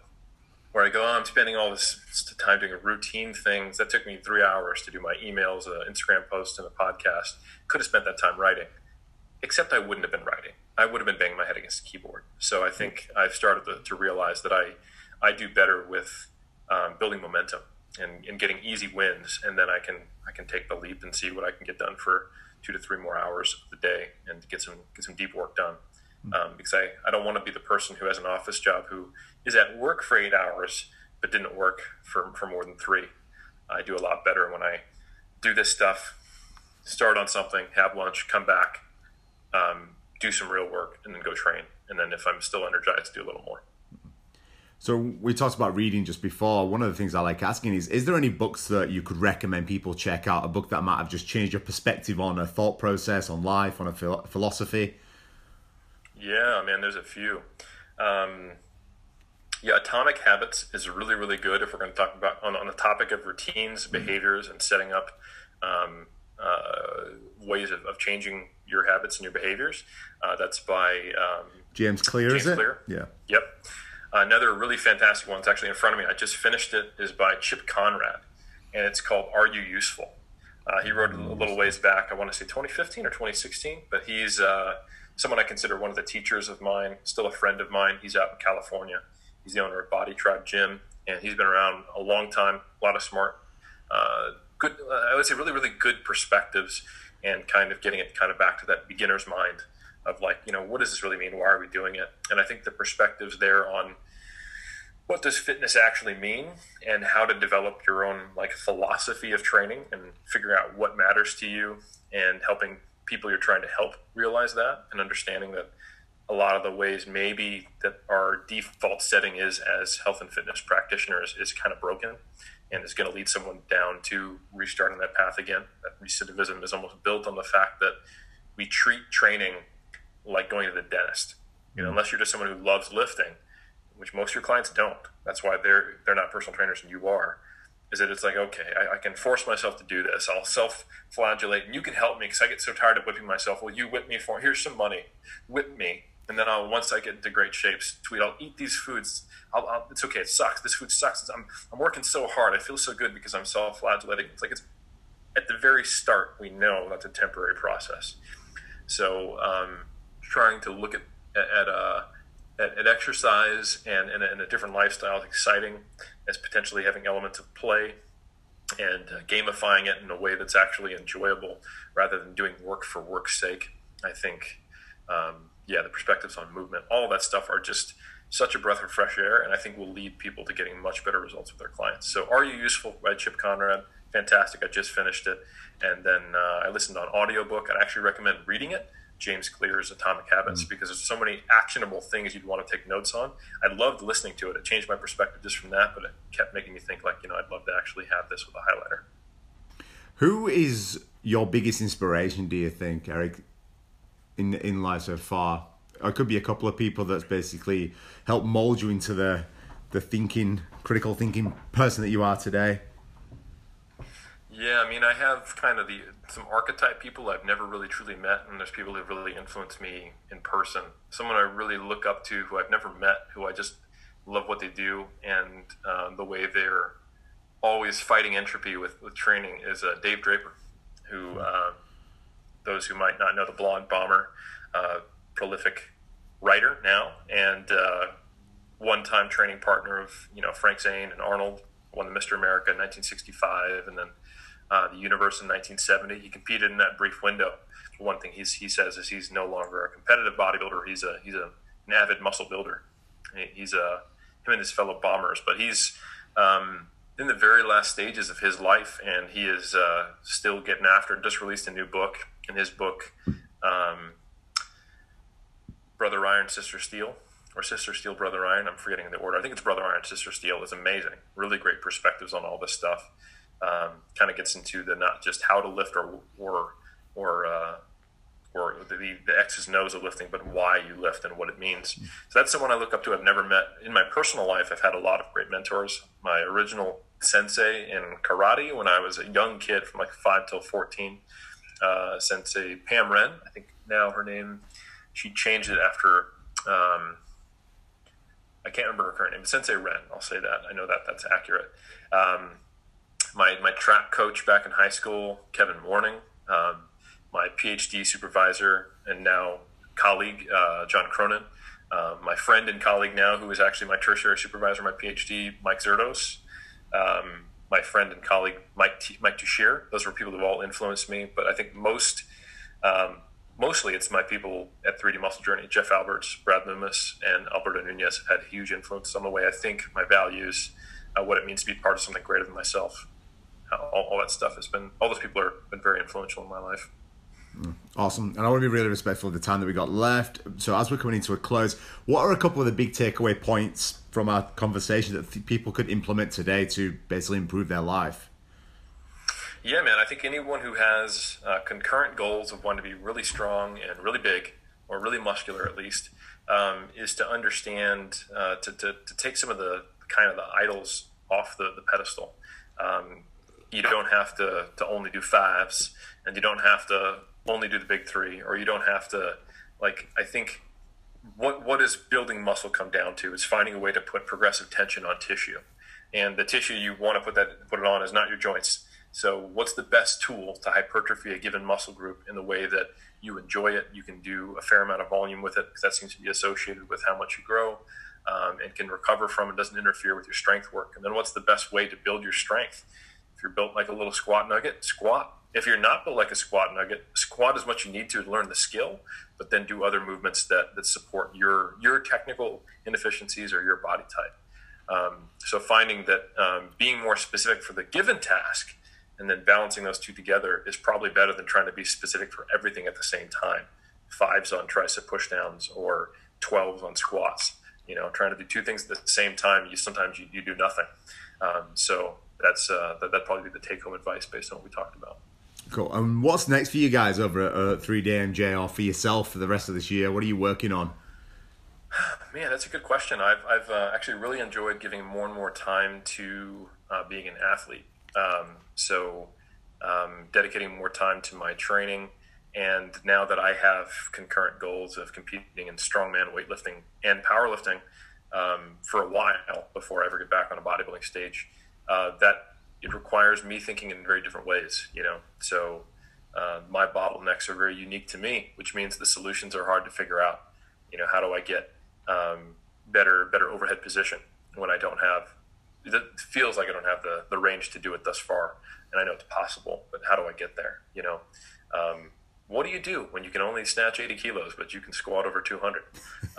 where I go, oh, I'm spending all this time doing routine things. That took me three hours to do my emails, an Instagram post, and a podcast. Could have spent that time writing, except I wouldn't have been writing. I would have been banging my head against the keyboard. So I think I've started to, to realize that I, I do better with um, building momentum and, and getting easy wins. And then I can, I can take the leap and see what I can get done for two to three more hours of the day and get some, get some deep work done. Um, because I, I don't want to be the person who has an office job who is at work for eight hours, but didn't work for, for more than three. I do a lot better when I do this stuff, start on something, have lunch, come back, um, do some real work, and then go train. And then if I'm still energized, do a little more. So we talked about reading just before. One of the things I like asking is, is there any books that you could recommend people check out? A book that might have just changed your perspective on a thought process, on life, on a philosophy? Yeah, man, there's a few. Um, yeah, Atomic Habits is really, really good if we're going to talk about on, on the topic of routines, behaviors, and setting up um, uh, ways of, of changing your habits and your behaviors. Uh, that's by um, James Clear, James is it? Clear. Yeah. Yep. Another really fantastic one, it's actually in front of me, I just finished it, is by Chip Conrad, and it's called Are You Useful? Uh, he wrote it a little ways back, I want to say twenty fifteen or twenty sixteen, but he's uh, someone I consider one of the teachers of mine, still a friend of mine. He's out in California. He's the owner of Body Tribe Gym, and he's been around a long time, a lot of smart, uh, good, uh, I would say really, really good perspectives, and kind of getting it kind of back to that beginner's mind of like, you know, what does this really mean? Why are we doing it? And I think the perspectives there on what does fitness actually mean and how to develop your own like philosophy of training and figuring out what matters to you and helping people you're trying to help realize that, and understanding that a lot of the ways maybe that our default setting is as health and fitness practitioners is kind of broken, and is going to lead someone down to restarting that path again. That recidivism is almost built on the fact that we treat training like going to the dentist. You know, unless you're just someone who loves lifting, which most of your clients don't. That's why they're they're not personal trainers and you are. Is that it's like, okay, I, I can force myself to do this. I'll self-flagellate, and you can help me because I get so tired of whipping myself. Well, you whip me for, here's some money, whip me. And then I'll, once I get into great shape, tweet, I'll eat these foods. I'll, I'll, it's okay. It sucks. This food sucks. I'm, I'm working so hard. I feel so good because I'm self-flagellating. It's like it's at the very start, we know that's a temporary process. So um, trying to look at at, uh, at, at exercise and, and, and a different lifestyle is exciting, as potentially having elements of play and uh, gamifying it in a way that's actually enjoyable rather than doing work for work's sake, I think. Um, yeah, the perspectives on movement, all of that stuff are just such a breath of fresh air, and I think will lead people to getting much better results with their clients. So Are You Useful by Chip Conrad, fantastic. I just finished it, and then uh, I listened on audiobook. I'd actually recommend reading it, James Clear's Atomic Habits, mm-hmm. because there's so many actionable things you'd want to take notes on. I loved listening to it. It changed my perspective just from that, but it kept making me think like, you know, I'd love to actually have this with a highlighter. Who is your biggest inspiration, do you think, Eric, in in life so far? It could be a couple of people that's basically helped mold you into the the thinking, critical thinking person that you are today. Yeah, I mean, I have kind of the some archetype people I've never really truly met, and there's people who've really influenced me in person. Someone I really look up to who I've never met, who I just love what they do, and um, the way they're always fighting entropy with, with training is uh, Dave Draper, who uh, those who might not know, the blonde bomber, uh, prolific writer now, and uh, one-time training partner of, you know, Frank Zane and Arnold, won the Mister America in nineteen sixty-five, and then uh, the universe in nineteen seventy. He competed in that brief window. One thing he's, he says is he's no longer a competitive bodybuilder. He's a he's a, an avid muscle builder. He's a him and his fellow bombers, but he's um, in the very last stages of his life, and he is uh, still getting after it. Just released a new book. In his book, um, Brother Iron, Sister Steel, or Sister Steel, Brother Iron. I'm forgetting the order. I think it's Brother Iron, Sister Steel. It's amazing. Really great perspectives on all this stuff. Um, kind of gets into the not just how to lift or or or uh, or the, the X's and O's of lifting, but why you lift and what it means. So that's someone I look up to. I've never met in my personal life. I've had a lot of great mentors. My original sensei in karate when I was a young kid, from like five till fourteen. Uh, sensei Pam Ren, I think now her name, she changed it after, um, I can't remember her current name, but Sensei Ren, I'll say that. I know that that's accurate. Um, my, my track coach back in high school, Kevin Warning, um, my PhD supervisor and now colleague, uh, John Cronin, uh, my friend and colleague now, who is actually my tertiary supervisor, my PhD, Mike Zerdos, um, my friend and colleague, Mike T- Mike Tushier. Those were people who all influenced me. But I think most, um, mostly it's my people at three D Muscle Journey. Jeff Alberts, Brad Loomis, and Alberto Nunez have had huge influences on the way I think, my values, uh, what it means to be part of something greater than myself. All, all that stuff has been, all those people have been very influential in my life. Awesome. And I want to be really respectful of the time that we got left. So as we're coming into a close, what are a couple of the big takeaway points from our conversation that th- people could implement today to basically improve their life? Yeah, man. I think anyone who has uh, concurrent goals of wanting to be really strong and really big, or really muscular at least, um, is to understand, uh, to, to, to take some of the kind of the idols off the, the pedestal. Um, you don't have to, to only do fives, and you don't have to only do the big three, or you don't have to, like, I think what what is building muscle come down to is finding a way to put progressive tension on tissue, and the tissue you want to put that put it on is not your joints, So what's the best tool to hypertrophy a given muscle group in the way that you enjoy it? You can do a fair amount of volume with it because that seems to be associated with how much you grow um, and can recover from. It doesn't interfere with your strength work. And then what's the best way to build your strength? If you're built like a little squat nugget, squat. If you're not built like a squat nugget, squat is what you need to learn the skill, but then do other movements that, that support your, your technical inefficiencies or your body type. Um, so finding that um, being more specific for the given task and then balancing those two together is probably better than trying to be specific for everything at the same time. Fives on tricep pushdowns or twelves on squats. You know, trying to do two things at the same time, you sometimes you, you do nothing. Um, so that's uh, that, that'd probably be the take-home advice based on what we talked about. Cool. And what's next for you guys over at uh, three D M J or for yourself for the rest of this year? What are you working on? Man, that's a good question. I've I've uh, actually really enjoyed giving more and more time to uh, being an athlete. Um, so um, dedicating more time to my training. And now that I have concurrent goals of competing in strongman, weightlifting, and powerlifting um, for a while before I ever get back on a bodybuilding stage, uh, that it requires me thinking in very different ways, you know. So uh, my bottlenecks are very unique to me, which means the solutions are hard to figure out. You know, how do I get um, better, better overhead position when I don't have, it feels like I don't have the, the range to do it thus far, and I know it's possible, but how do I get there? You know, um, what do you do when you can only snatch eighty kilos, but you can squat over two hundred?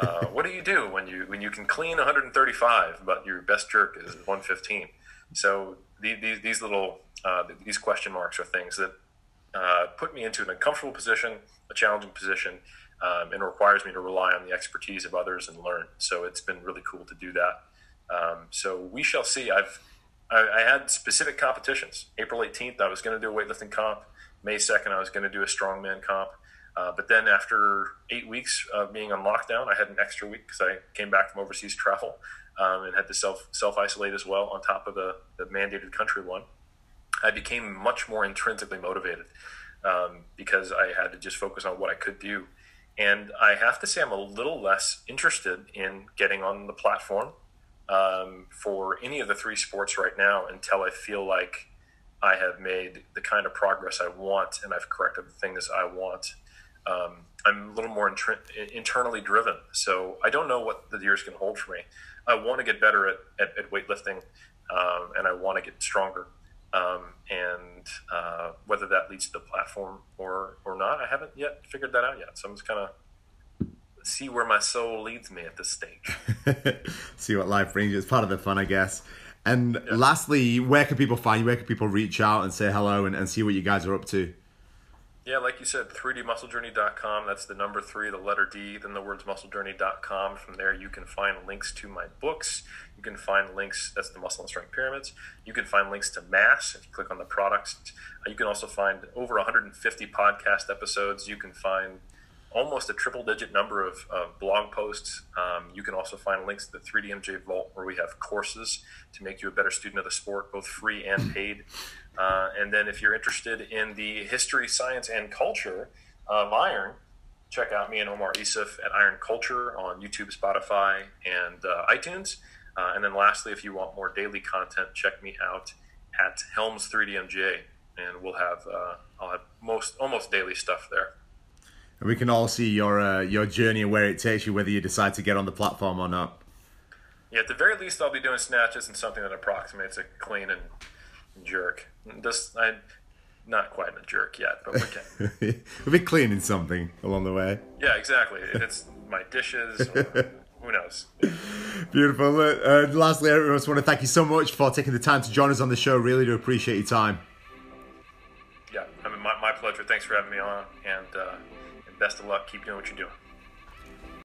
Uh, what do you do when you, when you can clean one hundred thirty-five, but your best jerk is one fifteen? So these, these, these little, uh, these question marks are things that uh, put me into an uncomfortable position, a challenging position, um, and requires me to rely on the expertise of others and learn. So it's been really cool to do that. Um, so we shall see. I've, I, I had specific competitions. April eighteenth, I was going to do a weightlifting comp. May second, I was going to do a strongman comp. Uh, but then after eight weeks of being on lockdown, I had an extra week because I came back from overseas travel um, and had to self, self-isolate as well on top of the, the mandated country one. I became much more intrinsically motivated um, because I had to just focus on what I could do. And I have to say I'm a little less interested in getting on the platform Um, for any of the three sports right now until I feel like I have made the kind of progress I want and I've corrected the things I want. Um, I'm a little more intri- internally driven, so I don't know what the year's going to hold for me. I want to get better at, at, at weightlifting um, and I want to get stronger. Um, and uh, whether that leads to the platform or, or not, I haven't yet figured that out yet. So I'm just kind of see where my soul leads me at this stage. See what life brings you. It's part of the fun, I guess. And yeah. Lastly, where can people find you? Where can people reach out and say hello and, and see what you guys are up to? Yeah, like you said, three D muscle journey dot com. That's the number three, the letter D, then the words muscle journey dot com. From there, you can find links to my books. You can find links, that's the Muscle and Strength Pyramids. You can find links to Mass if you click on the products. You can also find over one hundred fifty podcast episodes. You can find almost a triple digit number of, of blog posts. Um, you can also find links to the three D M J Vault where we have courses to make you a better student of the sport, both free and paid. Uh, and then if you're interested in the history, science, and culture of Iron, check out me and Omar Isif at Iron Culture on YouTube, Spotify, and uh, iTunes. Uh, and then lastly, if you want more daily content, check me out at Helms three D M J, and we'll have, uh, I'll have most, almost daily stuff there. And we can all see your uh, your journey and where it takes you, whether you decide to get on the platform or not. Yeah, at the very least, I'll be doing snatches and something that approximates a clean and jerk. Just, I'm not quite a jerk yet, but we're getting. We'll be cleaning something along the way. Yeah, exactly. If it's my dishes, or who knows. Beautiful. Uh, lastly, I just want to thank you so much for taking the time to join us on the show. Really do appreciate your time. Yeah, I mean, my, my pleasure. Thanks for having me on, and... Uh, best of luck. Keep doing what you're doing.